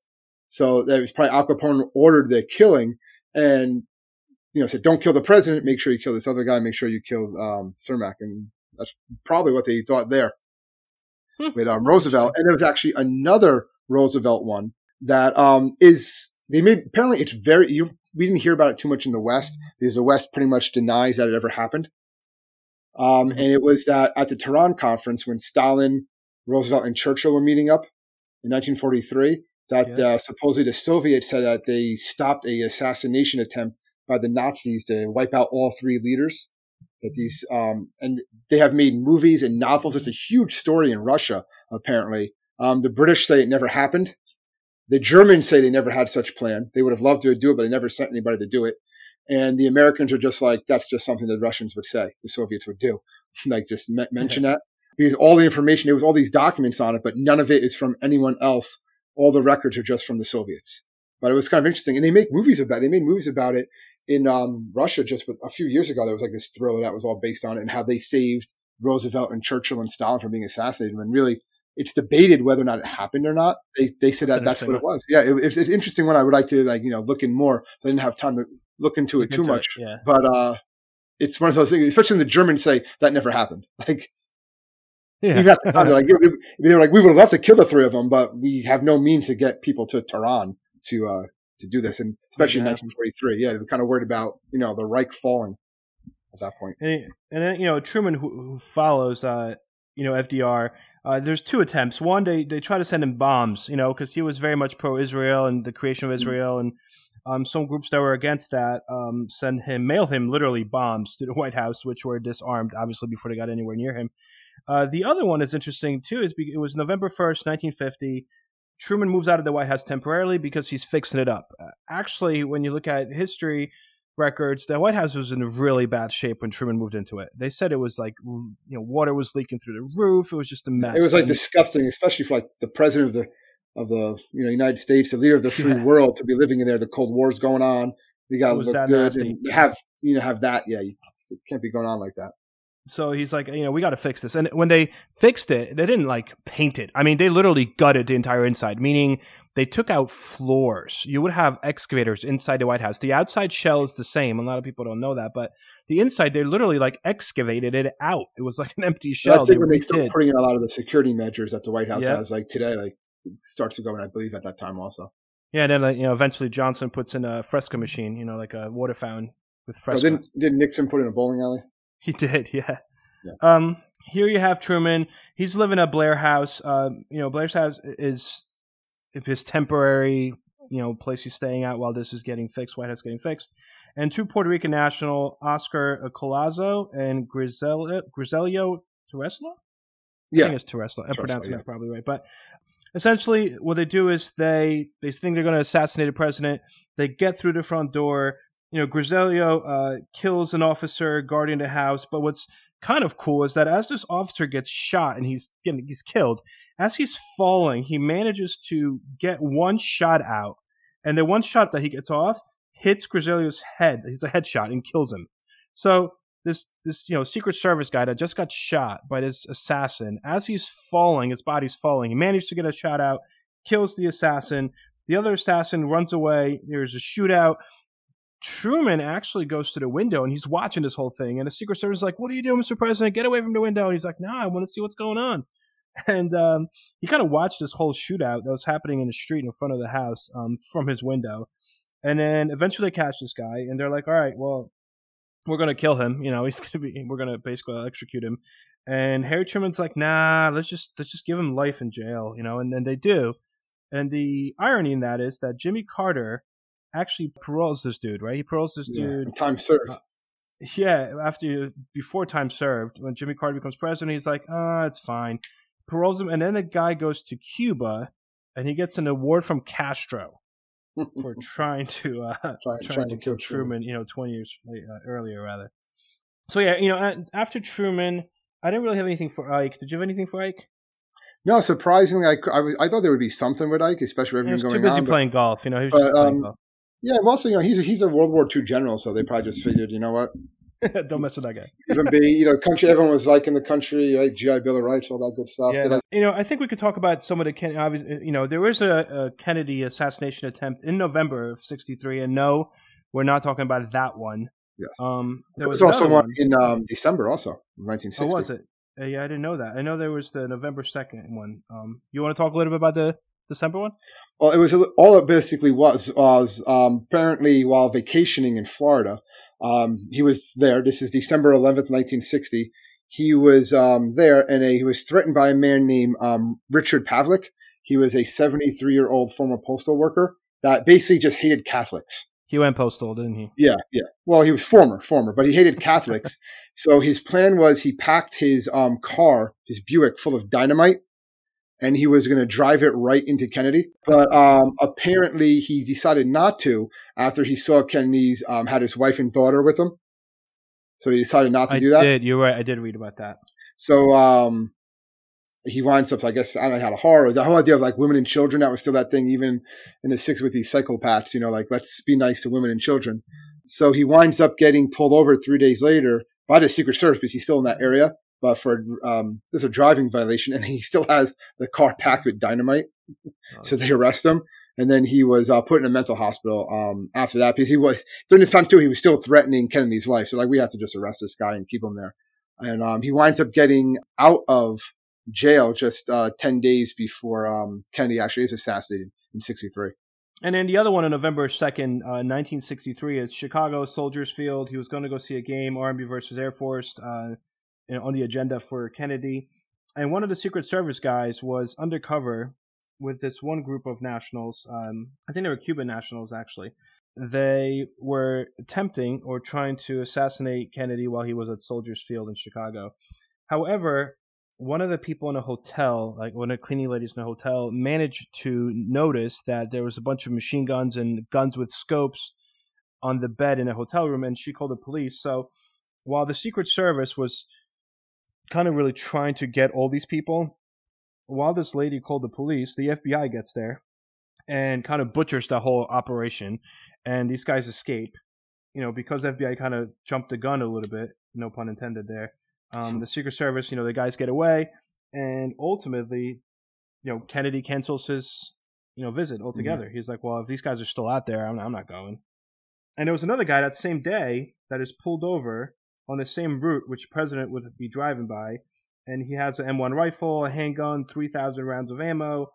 So that was probably Al Capone ordered the killing and, said, don't kill the president. Make sure you kill this other guy. Make sure you kill Cermak. And that's probably what they thought there. With Roosevelt. And there was actually another Roosevelt one that apparently it's very, we didn't hear about it too much in the West because the West pretty much denies that it ever happened. And it was that at the Tehran conference when Stalin, Roosevelt, and Churchill were meeting up in 1943, that supposedly the Soviets said that they stopped an assassination attempt by the Nazis to wipe out all three leaders. That these and they have made movies and novels. It's a huge story in Russia, apparently. The British say it never happened. The Germans say they never had such plan. They would have loved to do it, but they never sent anybody to do it. And the Americans are just like, that's just something the Russians would say, the Soviets would do, like just mention that. Because all the information, there was all these documents on it, but none of it is from anyone else. All the records are just from the Soviets. But it was kind of interesting. And they made movies about it. In Russia, just a few years ago, there was like this thriller that was all based on it and how they saved Roosevelt and Churchill and Stalin from being assassinated. When really, it's debated whether or not it happened or not. They said that's what it was. Yeah, it's interesting one. I would like to look in more. I didn't have time to look into it too much. Yeah. But it's one of those things, especially when the Germans say that never happened. Like, even at the time, they were like, we would have loved to kill the three of them, but we have no means to get people to Tehran to do this, and especially in 1943, they were kind of worried about the Reich falling at that point. And Truman, who follows FDR, there's two attempts. One, they try to send him bombs, because he was very much pro-Israel and the creation of Israel, and some groups that were against that mail him literally bombs to the White House, which were disarmed obviously before they got anywhere near him. The other one is interesting too. It was November 1st, 1950. Truman moves out of the White House temporarily because he's fixing it up. Actually, when you look at history records, the White House was in really bad shape when Truman moved into it. They said it was like, water was leaking through the roof. It was just a mess. It was disgusting, especially for the president of the United States, the leader of the free world, to be living in there. The Cold War's going on. You got to look good and have that. Yeah, it can't be going on like that. So he's like, we got to fix this. And when they fixed it, they didn't paint it. I mean, they literally gutted the entire inside, meaning they took out floors. You would have excavators inside the White House. The outside shell is the same. A lot of people don't know that, but the inside, they literally excavated it out. It was like an empty shell. That's when they started putting in a lot of the security measures that the White House has, today, starts to go in, I believe, at that time also. Yeah, and then eventually Johnson puts in a Fresca machine, like a water fountain with Fresca. So didn't Nixon put in a bowling alley? He did, yeah. Here you have Truman. He's living at Blair House. Blair's house is his temporary, place he's staying at while this is getting fixed, White House getting fixed. And two Puerto Rican national, Oscar Collazo and Griselio Terresla? I think it's Terresla. I'm pronouncing that probably right. But essentially what they do is they think they're going to assassinate a president. They get through the front door. Griselio kills an officer guarding the house, but what's kind of cool is that as this officer gets shot and he's killed, as he's falling, he manages to get one shot out, and the one shot that he gets off hits Griselio's head. He's a headshot and kills him. So this Secret Service guy that just got shot by this assassin, as he's falling, his body's falling, he managed to get a shot out, kills the assassin. The other assassin runs away. There's a shootout. Truman actually goes to the window and he's watching this whole thing. And the Secret Service is like, "What are you doing, Mr. President? Get away from the window." And he's like, "No, I want to see what's going on." And he kind of watched this whole shootout that was happening in the street in front of the house from his window. And then eventually they catch this guy and they're like, "All right, well, we're going to kill him. You know, we're going to basically execute him. And Harry Truman's like, nah, let's just give him life in jail, you know, and then they do. And the irony in that is that Jimmy Carter actually paroles this dude, right? He paroles this dude. Time served. Before time served, when Jimmy Carter becomes president, he's like, it's fine. Paroles him. And then the guy goes to Cuba and he gets an award from Castro for trying to kill Truman, you know, 20 years earlier rather. So yeah, you know, after Truman, I didn't really have anything for Ike. Did you have anything for Ike? No, surprisingly, I thought there would be something with Ike, especially with everything going on. He was too busy playing golf, you know. He was just playing golf. Yeah, well, also, you know, he's a World War II general, so they probably just figured, you know what? Don't mess with that guy. Even be, you know, country. Everyone was liking the country, right? GI Bill of Rights, all that good stuff. Yeah, you know, I think we could talk about some of the Kennedy. You know, there was a Kennedy assassination attempt in November of '63, and no, we're not talking about that one. Yes, there was also one in December, also 1960. Oh, was it? Yeah, I didn't know that. I know there was the November 2nd one. You want to talk a little bit about the December one? Well, it was all it basically was apparently while vacationing in Florida, he was there. This is December 11th, 1960. He was there, and he was threatened by a man named Richard Pavlik. He was a 73-year-old former postal worker that basically just hated Catholics. He went postal, didn't he? Yeah. Well, he was former, but he hated Catholics. So his plan was he packed his car, his Buick, full of dynamite, and he was going to drive it right into Kennedy. But apparently he decided not to after he saw Kennedy's had his wife and daughter with him. So he decided not to do that. You're right. I did read about that. So he winds up, I guess, I don't know how to horror. The whole idea of like women and children, that was still that thing, even in the '60s with these psychopaths, you know, like let's be nice to women and children. So he winds up getting pulled over 3 days later by the Secret Service because he's still in that area, but for this is a driving violation, and he still has the car packed with dynamite. Oh. So they arrest him, and then he was put in a mental hospital after that because he was during this time too. He was still threatening Kennedy's life, so like we have to just arrest this guy and keep him there. And he winds up getting out of jail just 10 days before Kennedy actually is assassinated in '63. And then the other one on November 2nd, 1963, it's Chicago, Soldiers Field. He was going to go see a game, Army versus Air Force, on the agenda for Kennedy. And one of the Secret Service guys was undercover with this one group of nationals. I think they were Cuban nationals, actually. They were attempting or trying to assassinate Kennedy while he was at Soldiers Field in Chicago. However, one of the people in a hotel, like one of the cleaning ladies in a hotel, managed to notice that there was a bunch of machine guns and guns with scopes on the bed in a hotel room, and she called the police. So while the Secret Service was kind of really trying to get all these people, while this lady called the police, the FBI gets there and kind of butchers the whole operation, and these guys escape, you know, because FBI kind of jumped the gun a little bit, no pun intended there. The Secret Service, you know, the guys get away, and ultimately, you know, Kennedy cancels his, you know, visit altogether. Mm-hmm. He's like, well, if these guys are still out there, I'm not going. And there was another guy that same day that is pulled over on the same route, which the president would be driving by, and he has an M1 rifle, a handgun, 3,000 rounds of ammo,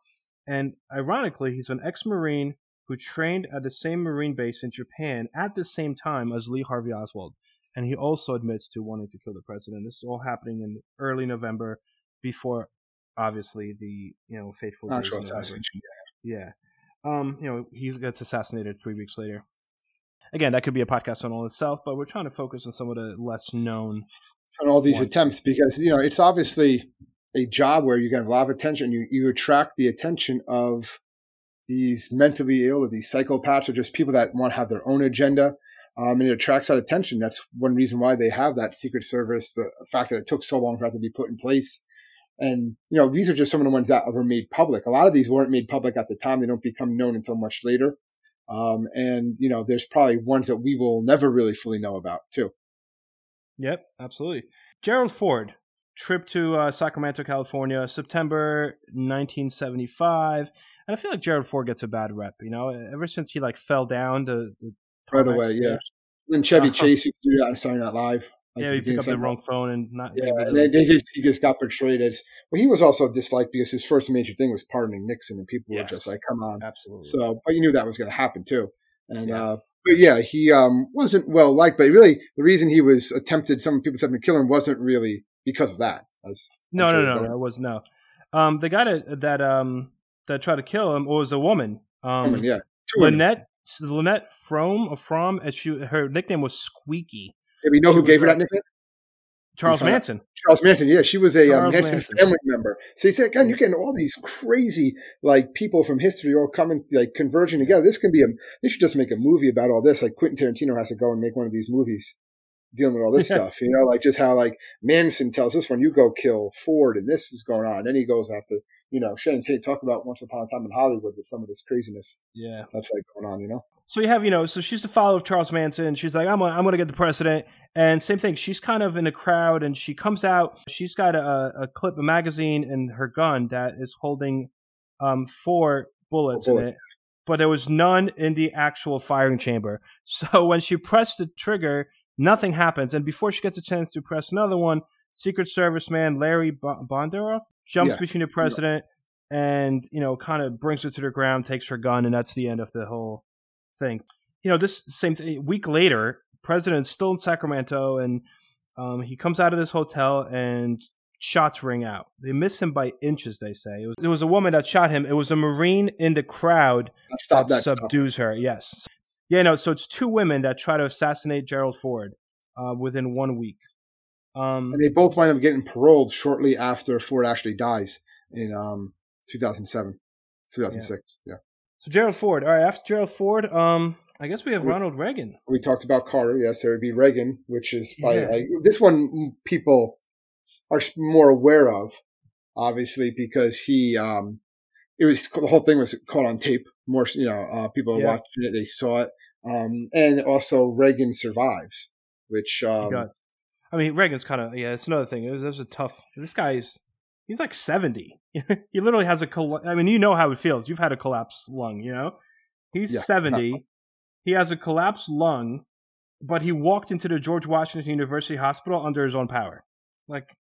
and ironically, he's an ex-Marine who trained at the same Marine base in Japan at the same time as Lee Harvey Oswald. And he also admits to wanting to kill the president. This is all happening in early November before, obviously, the, you know, fateful assassination. Yeah. You know, he gets assassinated 3 weeks later. Again, that could be a podcast on all itself, but we're trying to focus on some of the less known. On all these attempts, because, you know, it's obviously a job where you get a lot of attention. You attract the attention of these mentally ill or these psychopaths or just people that want to have their own agenda. And it attracts that attention. That's one reason why they have that Secret Service, the fact that it took so long for that to be put in place. And, you know, these are just some of the ones that were made public. A lot of these weren't made public at the time. They don't become known until much later. And, you know, there's probably ones that we will never really fully know about, too. Yep, absolutely. Gerald Ford, trip to Sacramento, California, September 1975. And I feel like Gerald Ford gets a bad rep, you know, ever since he, like, fell down to right away, yeah. Then Chevy Chase used to do that on Saturday Night Live. Like yeah, he picked up the wrong phone and not. Yeah, and he just got portrayed as. Well, he was also disliked because his first major thing was pardoning Nixon, and people were just like, come on. Absolutely. So, but you knew that was going to happen too. And But yeah, he wasn't well liked. But really, the reason he was attempted, some people attempted to kill him, wasn't really because of that. No, it was not. The guy that tried to kill him was a woman. Lynette Frome, and her nickname was Squeaky. Did we know who gave her that nickname? Charles Manson. Charles Manson, yeah. She was a Manson family member. So you say, again, you're getting all these crazy like people from history all coming, like converging together. They should just make a movie about all this. Like Quentin Tarantino has to go and make one of these movies dealing with all this stuff. You know, like just how like Manson tells this one, you go kill Ford and this is going on. Then he goes after, you know, Sharon Tate talked about Once Upon a Time in Hollywood with some of this craziness. Yeah. That's like going on, you know? So you have, you know, so she's the follower of Charles Manson. She's like, I'm going to get the president. And same thing. She's kind of in the crowd and she comes out. She's got a clip, a magazine and her gun that is holding 4 bullets in it. But there was none in the actual firing chamber. So when she pressed the trigger, nothing happens. And before she gets a chance to press another one, Secret Service man Larry Bondaroff jumps between the president and, you know, kind of brings her to the ground, takes her gun. And that's the end of the whole thing. You know, this same thing, week later, president's still in Sacramento and he comes out of this hotel and shots ring out. They miss him by inches, they say. It was a woman that shot him. It was a Marine in the crowd that subdues her. Yes. Yeah, no, so it's 2 women that try to assassinate Gerald Ford within 1 week. And they both wind up getting paroled shortly after Ford actually dies in 2006. Yeah. So Gerald Ford. All right, after Gerald Ford, I guess we have Ronald Reagan. We talked about Carter. Yes, there would be Reagan, which is probably this one people are more aware of, obviously, because he it was the whole thing was caught on tape. More, you know, people are watching it. They saw it, and also Reagan survives, which I mean, Reagan's kind of it's another thing. It was a tough. This guy's. He's like 70. He literally has a I mean, you know how it feels. You've had a collapsed lung, you know? He's 70. He has a collapsed lung, but he walked into the George Washington University Hospital under his own power. Like,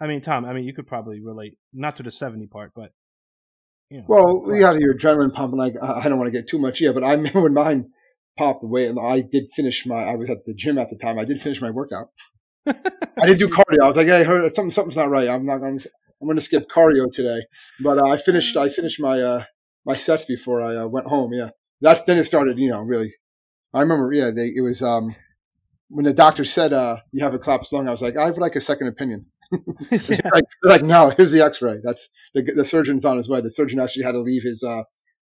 I mean, Tom, you could probably relate, not to the 70 part, but, you know. Well, you have your adrenaline pumping. Like, I don't want to get too much. Yeah, but I remember when mine popped away, and I did finish I was at the gym at the time. I did finish my workout. I didn't do cardio. I was like, hey, I heard something's not right. I'm going to skip cardio today, but I finished my sets before I went home. Yeah, then it started. You know, really, I remember. Yeah, it was when the doctor said you have a collapsed lung. I was like, I would like a second opinion. They're like, no, here's the X-ray. That's the surgeon's on his way. The surgeon actually had to leave his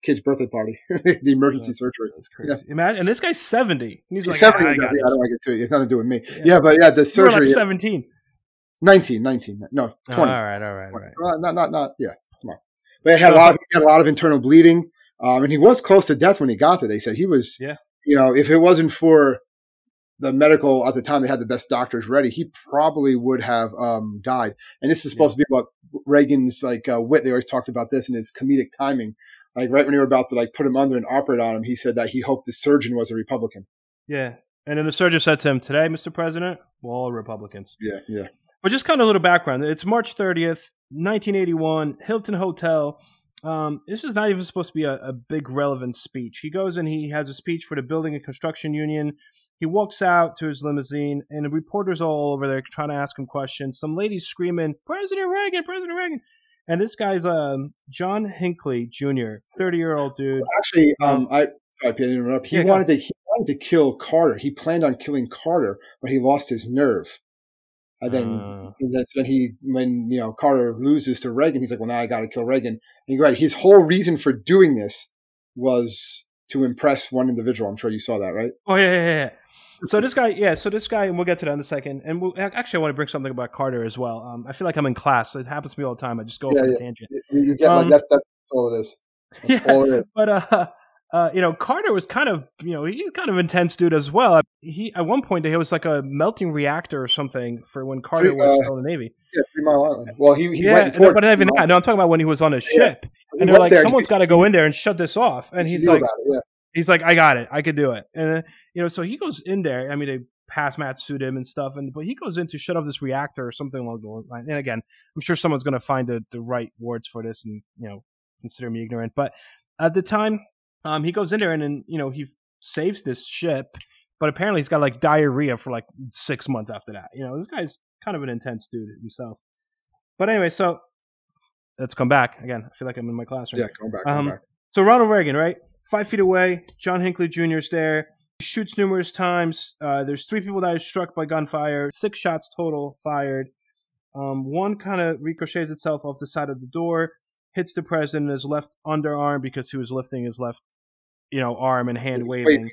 kid's birthday party. The emergency surgery. That's crazy. Yeah. Imagine, and this guy's 70. He's like, 70. I don't like it too. It's nothing to do with me. Yeah, but the surgery. You were like 17. 19, no, 20. All right. Come on. But he had a lot of internal bleeding, and he was close to death when he got there. They said he was, you know, if it wasn't for the medical at the time, they had the best doctors ready. He probably would have died. And this is supposed to be about Reagan's like wit. They always talked about this and his comedic timing. Like right when they were about to like put him under and operate on him, he said that he hoped the surgeon was a Republican. Yeah, and then the surgeon said to him, "Today, Mr. President, we're all Republicans." Yeah. But just kind of a little background. It's March 30th, 1981, Hilton Hotel. This is not even supposed to be a big relevant speech. He goes and he has a speech for the Building and Construction Union. He walks out to his limousine, and the reporters all over there trying to ask him questions. Some ladies screaming, "President Reagan, President Reagan." And this guy's John Hinckley Jr., 30-year-old dude. Actually, I didn't interrupt. He wanted to kill Carter. He planned on killing Carter, but he lost his nerve. And then Carter loses to Reagan, he's like, well, now I got to kill Reagan. And you're right. His whole reason for doing this was to impress one individual. I'm sure you saw that, right? Oh, yeah. So this guy, and we'll get to that in a second. And actually, I want to bring something about Carter as well. I feel like I'm in class. It happens to me all the time. I just go off on a tangent. You get like, that's all it is. That's all it is. But, you know, Carter was kind of, you know, he's kind of an intense dude as well. He at one point there was like a melting reactor or something for when Carter was still in the Navy. Yeah, 3 Mile Island. Well, he went toward. But even that, no, I'm talking about when he was on a ship, and they're like, someone's got to go in there and shut this off, and he's like, he's like, I got it, I could do it, and you know, so he goes in there. I mean, they pass Matsuda him and stuff, but he goes in to shut off this reactor or something along those lines. And again, I'm sure someone's going to find the right words for this, and you know, consider me ignorant, but at the time. He goes in there and you know, he saves this ship, but apparently he's got like diarrhea for like 6 months after that. You know, this guy's kind of an intense dude himself. But anyway, so let's come back again. I feel like I'm in my classroom. Yeah, come back. So Ronald Reagan, right? 5 feet away, John Hinckley Jr.'s there. He shoots numerous times. There's 3 people that are struck by gunfire. 6 shots total fired. One kind of ricochets itself off the side of the door, hits the president, his left underarm, because he was lifting his left, arm and hand waving.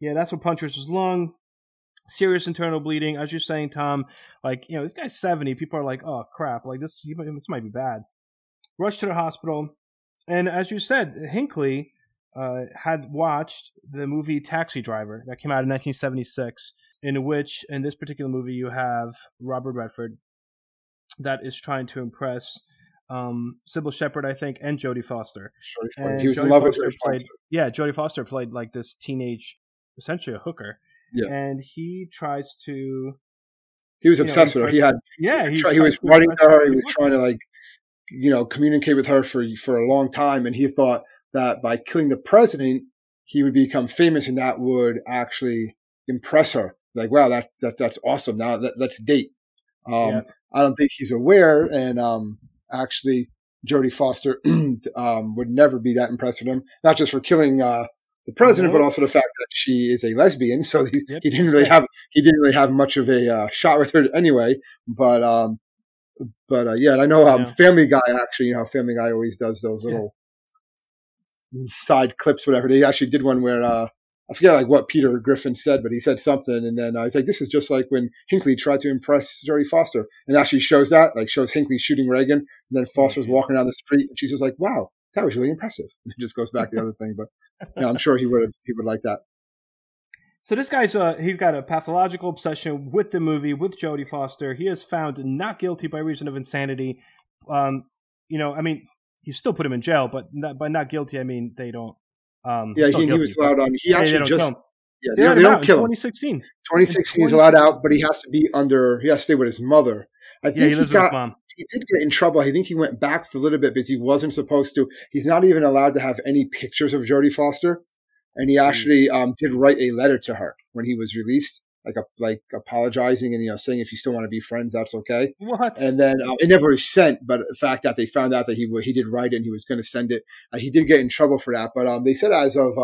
Yeah, that's what punctures his lung. Serious internal bleeding. As you're saying, Tom, this guy's 70. People are like, oh, crap. Like, this might be bad. Rushed to the hospital. And as you said, Hinckley had watched the movie Taxi Driver that came out in 1976, in which, in this particular movie, you have Robert Redford that is trying to impress Sybil Shepherd, I think, and Jodie Foster. Sure. He was in love with her. Yeah, Jodie Foster played like this teenage, essentially a hooker. Yeah. And he tries to... He was obsessed with her. He was running to her. He was trying to communicate with her for a long time. And he thought that by killing the president, he would become famous and that would actually impress her. Like, wow, that's awesome. Now let's date. I don't think he's aware. And actually, Jodie Foster would never be that impressed with him, not just for killing the president, but also the fact that she is a lesbian. So he didn't really have much of a shot with her anyway. But I know Family Guy actually, Family Guy always does those little side clips, whatever. They actually did one where I forget what Peter Griffin said, but he said something, and then he's like, "This is just like when Hinckley tried to impress Jodie Foster," and actually shows that, shows Hinckley shooting Reagan, and then Foster's walking down the street, and she's just like, "Wow, that was really impressive." And it just goes back to the other thing, but I'm sure he would like that. So this guy's he's got a pathological obsession with the movie, with Jodie Foster. He is found not guilty by reason of insanity. He still put him in jail, but by not guilty, I mean they don't. He was allowed on. He actually they don't kill him. 2016. 2016, he's allowed out, but he has to be under. He has to stay with his mother. I think he lives with his mom. He did get in trouble. I think he went back for a little bit because he wasn't supposed to. He's not even allowed to have any pictures of Jodie Foster. And he actually did write a letter to her when he was released, apologizing and saying if you still want to be friends, that's okay. What? And then it never was sent, but the fact that they found out that he did write it and he was going to send it, he did get in trouble for that. But they said as of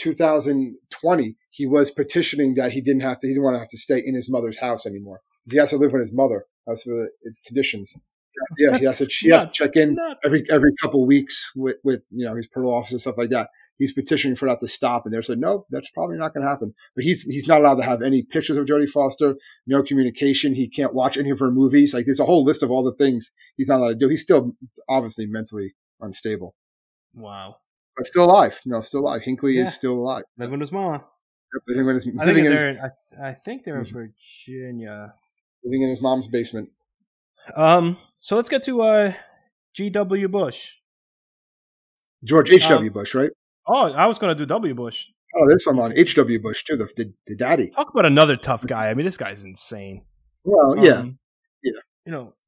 2020, he was petitioning that he didn't want to have to stay in his mother's house anymore. He has to live with his mother. That's for its conditions. Yeah, she has to check in every couple of weeks with his parole officer and stuff like that. He's petitioning for that to stop, and they're saying, no, that's probably not going to happen. But he's not allowed to have any pictures of Jodie Foster, no communication. He can't watch any of her movies. There's a whole list of all the things he's not allowed to do. He's still obviously mentally unstable. Wow. But still alive. No, still alive. Hinckley is still alive. Living with his mom. I think they're in Virginia. Living in his mom's basement. So let's get to G.W. Bush. George H.W. Bush, right? Oh, I was going to do W. Bush. Oh, there's some on H.W. Bush, too, the daddy. Talk about another tough guy. I mean, this guy's insane. Well, yeah.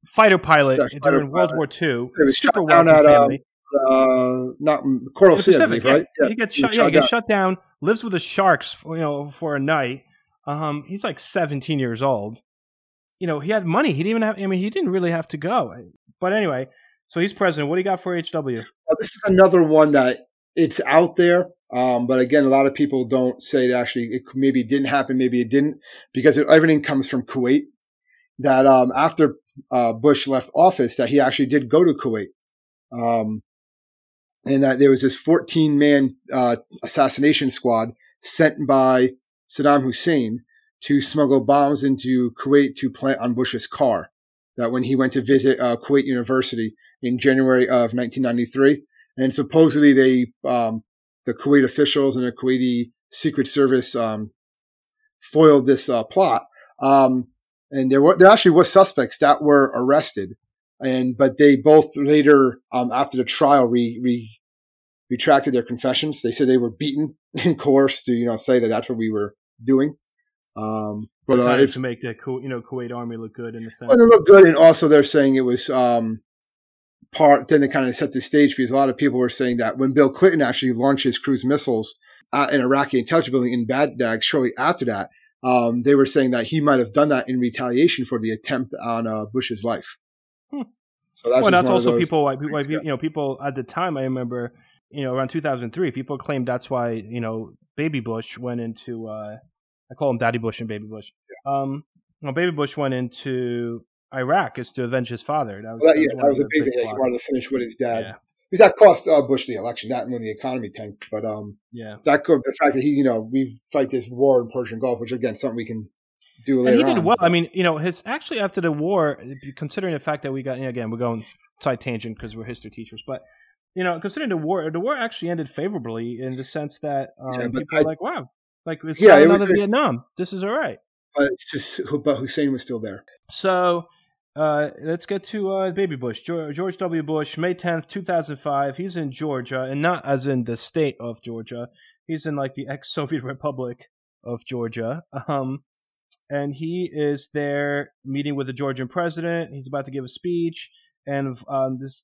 Fighter pilot during World War II. He was shut down at not Coral Sea, Pacific, right? Yeah. He gets shut down, lives with the sharks for a night. He's like 17 years old. He had money. He didn't really have to go. But anyway, so he's president. What do you got for H.W.? Well, this is another one that it's out there. But again, a lot of people don't say it actually, it maybe didn't happen. Maybe it didn't, because everything comes from Kuwait, that after Bush left office, that he actually did go to Kuwait. And that there was this 14-man assassination squad sent by Saddam Hussein to smuggle bombs into Kuwait to plant on Bush's car. That when he went to visit Kuwait University in January of 1993, and supposedly they, the Kuwait officials and the Kuwaiti Secret Service foiled this plot. And there actually was suspects that were arrested, but they both later after the trial retracted their confessions. They said they were beaten and coerced to say that that's what we were doing. It's to make the Kuwait army look good in the sense. Well, they look good, and also they're saying it was part. Then they kind of set the stage because a lot of people were saying that when Bill Clinton actually launched his cruise missiles an Iraqi intelligence building in Baghdad shortly after that. They were saying that he might have done that in retaliation for the attempt on Bush's life. So that's well, that's also people why you know people at the time. I remember around 2003, people claimed that's why Baby Bush went into I call him Daddy Bush and Baby Bush. Yeah. Baby Bush went into Iraq is to avenge his father. That was a big thing. He wanted to finish with his dad. Yeah. Because that cost Bush the election, not when the economy tanked, but the fact that he, we fight this war in Persian Gulf, which again something we can do later. And he did well. I mean, his actually after the war, considering the fact that we got again we're going side tangent because we're history teachers, but considering the war actually ended favorably in the sense that people are like, wow, like it's not another Vietnam. This is all right. But Hussein was still there. So let's get to Baby Bush. George W. Bush, May 10th, 2005. He's in Georgia, and not as in the state of Georgia. He's in like the ex-Soviet Republic of Georgia. And he is there meeting with the Georgian president. He's about to give a speech. And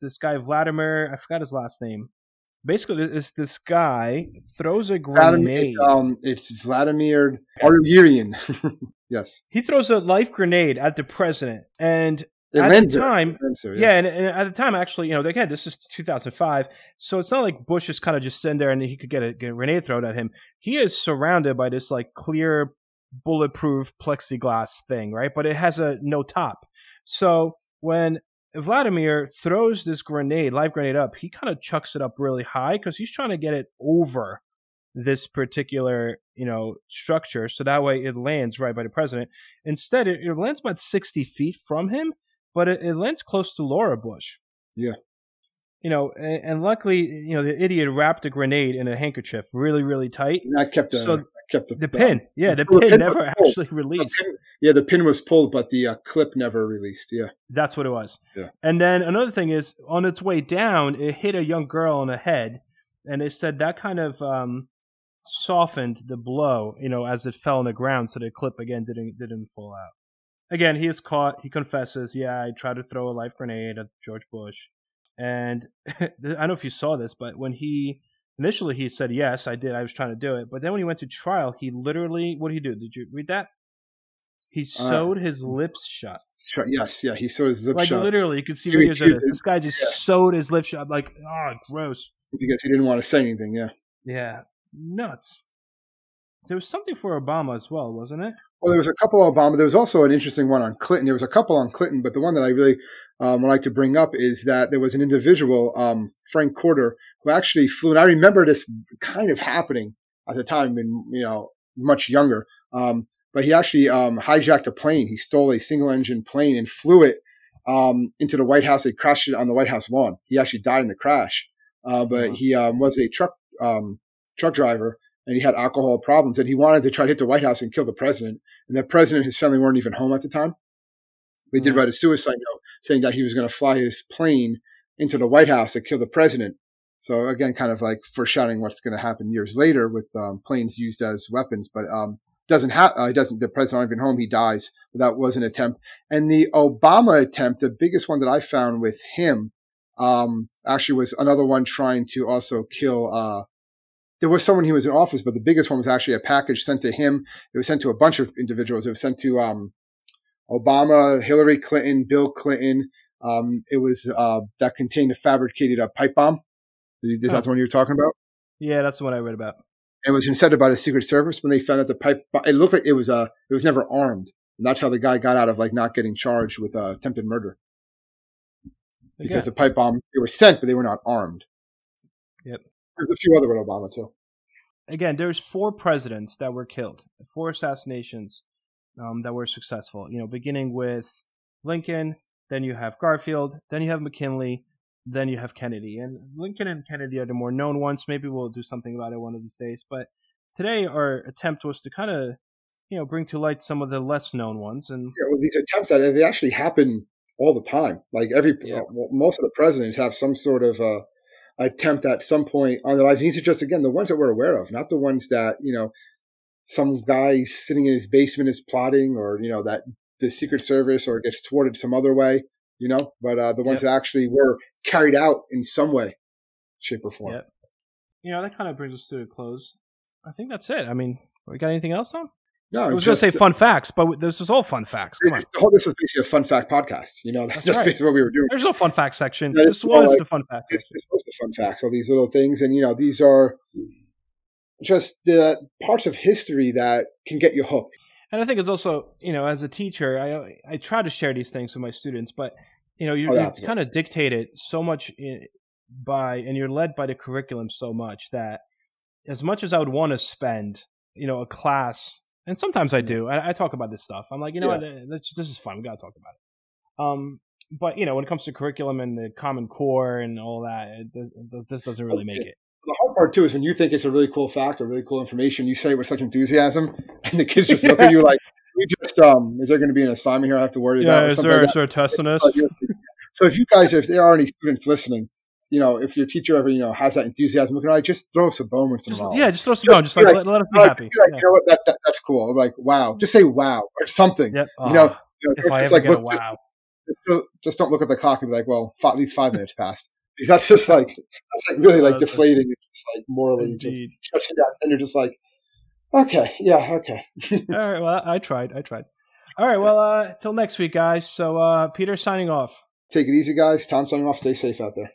this guy, Vladimir, I forgot his last name. Basically, it's this guy throws a grenade. It's Vladimir Argirian. Yes. He throws a life grenade at the president. And at the time, actually, again, this is 2005. So it's not like Bush is kind of just sitting there and he could get a grenade thrown at him. He is surrounded by this like clear, bulletproof plexiglass thing, right? But it has no top. So when Vladimir throws this live grenade up, he kind of chucks it up really high because he's trying to get it over this particular, structure. So that way it lands right by the president. Instead, it lands about 60 feet from him, but it lands close to Laura Bush. Yeah. And luckily, the idiot wrapped the grenade in a handkerchief really, really tight. And I kept the pin. Yeah, the pin never actually released. The pin was pulled, but the clip never released. Yeah. That's what it was. Yeah. And then another thing is, on its way down, it hit a young girl on the head. And they said that kind of softened the blow, as it fell on the ground. So the clip, again, didn't fall out. Again, he is caught. He confesses, yeah, I tried to throw a live grenade at George Bush. And I don't know if you saw this, but when he said, yes, I did. I was trying to do it. But then when he went to trial, he literally, what did he do? Did you read that? He sewed his lips shut. Yes. Yeah. He sewed his lips shut. Like literally, you could see videos of it. This guy just sewed his lips shut. Like, oh, gross. Because he didn't want to say anything. Yeah. Yeah. Nuts. There was something for Obama as well, wasn't it? Well, there was a couple on Obama. There was also an interesting one on Clinton. There was a couple on Clinton, but the one that I really would like to bring up is that there was an individual, Frank Corder, who actually flew. And I remember this kind of happening at the time, and much younger. But he actually hijacked a plane. He stole a single-engine plane and flew it into the White House. He crashed it on the White House lawn. He actually died in the crash. But he was a truck driver. And he had alcohol problems, and he wanted to try to hit the White House and kill the president. And the president and his family weren't even home at the time. They did write a suicide note saying that he was going to fly his plane into the White House to kill the president. So again, kind of like foreshadowing what's going to happen years later with planes used as weapons. But the president aren't even home. He dies. But that was an attempt. And the Obama attempt, the biggest one that I found with him, actually was another one trying to also kill. There was someone he was in office, but the biggest one was actually a package sent to him. It was sent to a bunch of individuals. It was sent to Obama, Hillary Clinton, Bill Clinton. It was that contained a fabricated pipe bomb. Is that the one you were talking about? Yeah, that's the one I read about. It was incented by the Secret Service when they found out the pipe bomb. It looked like it was never armed. And that's how the guy got out of like not getting charged with attempted murder. Okay. Because the pipe bomb, they were sent, but they were not armed. Yep. There's a few other with Obama, too. Again, there's 4 presidents that were killed, 4 assassinations that were successful, beginning with Lincoln, then you have Garfield, then you have McKinley, then you have Kennedy. And Lincoln and Kennedy are the more known ones. Maybe we'll do something about it one of these days. But today our attempt was to kind of, bring to light some of the less known ones. And these attempts, that they actually happen all the time. Like most of the presidents have some sort of attempt at some point on their lives. And these are just, again, the ones that we're aware of, not the ones that, some guy sitting in his basement is plotting or, that the Secret Service or gets thwarted some other way, but the ones that actually were carried out in some way, shape or form. Yep. That kind of brings us to a close. I think that's it. I mean, we got anything else, Tom? No, I was going to say fun facts, but this is all fun facts. This was basically a fun fact podcast. You know, that's right. Basically what we were doing. There's no fun fact section. Yeah, this was the fun facts. This was the fun facts. All these little things, and you know, these are just the parts of history that can get you hooked. And I think it's also, you know, as a teacher, I try to share these things with my students, but you know, you kind of dictate it so much and you're led by the curriculum so much that as much as I would want to spend, you know, a class. And sometimes I do. I talk about this stuff. I'm like, you know what? This is fun. We got to talk about it. But, you know, when it comes to curriculum and the Common Core and all that, this doesn't really make it. The hard part, too, is when you think it's a really cool fact or really cool information, you say it with such enthusiasm, and the kids just look at you like, is there going to be an assignment here I have to worry about? Or something like that? Is there a test on us? So if there are any students listening, you know, if your teacher ever, you know, has that enthusiasm, looking at it, just throw some bone once in a while. Yeah, just throw some bone. Just like, let them be happy. Like, you know what? That's cool. I'm like, wow. Just say wow or something. Yep. Oh, you know just like, look, wow. Just don't look at the clock and be like, well, at least 5 minutes passed. Because that's just like, really like deflating. It's just like morally just shutting down. And you're just like, okay. All right. Well, I tried. All right. Well, till next week, guys. So Peter signing off. Take it easy, guys. Tom signing off. Stay safe out there.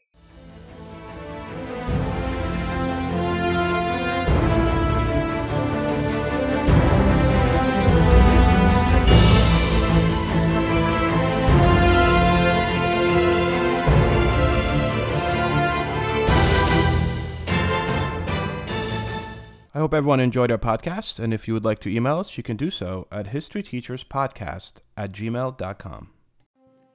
I hope everyone enjoyed our podcast, and if you would like to email us, you can do so at historyteacherspodcast@gmail.com.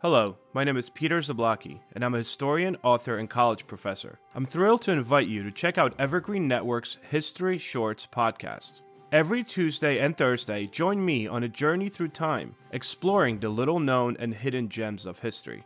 Hello, my name is Peter Zablocki, and I'm a historian, author, and college professor. I'm thrilled to invite you to check out Evergreen Network's History Shorts podcast. Every Tuesday and Thursday, join me on a journey through time, exploring the little-known and hidden gems of history.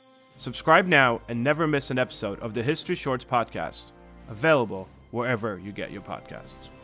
Subscribe now and never miss an episode of the History Shorts podcast, available wherever you get your podcasts.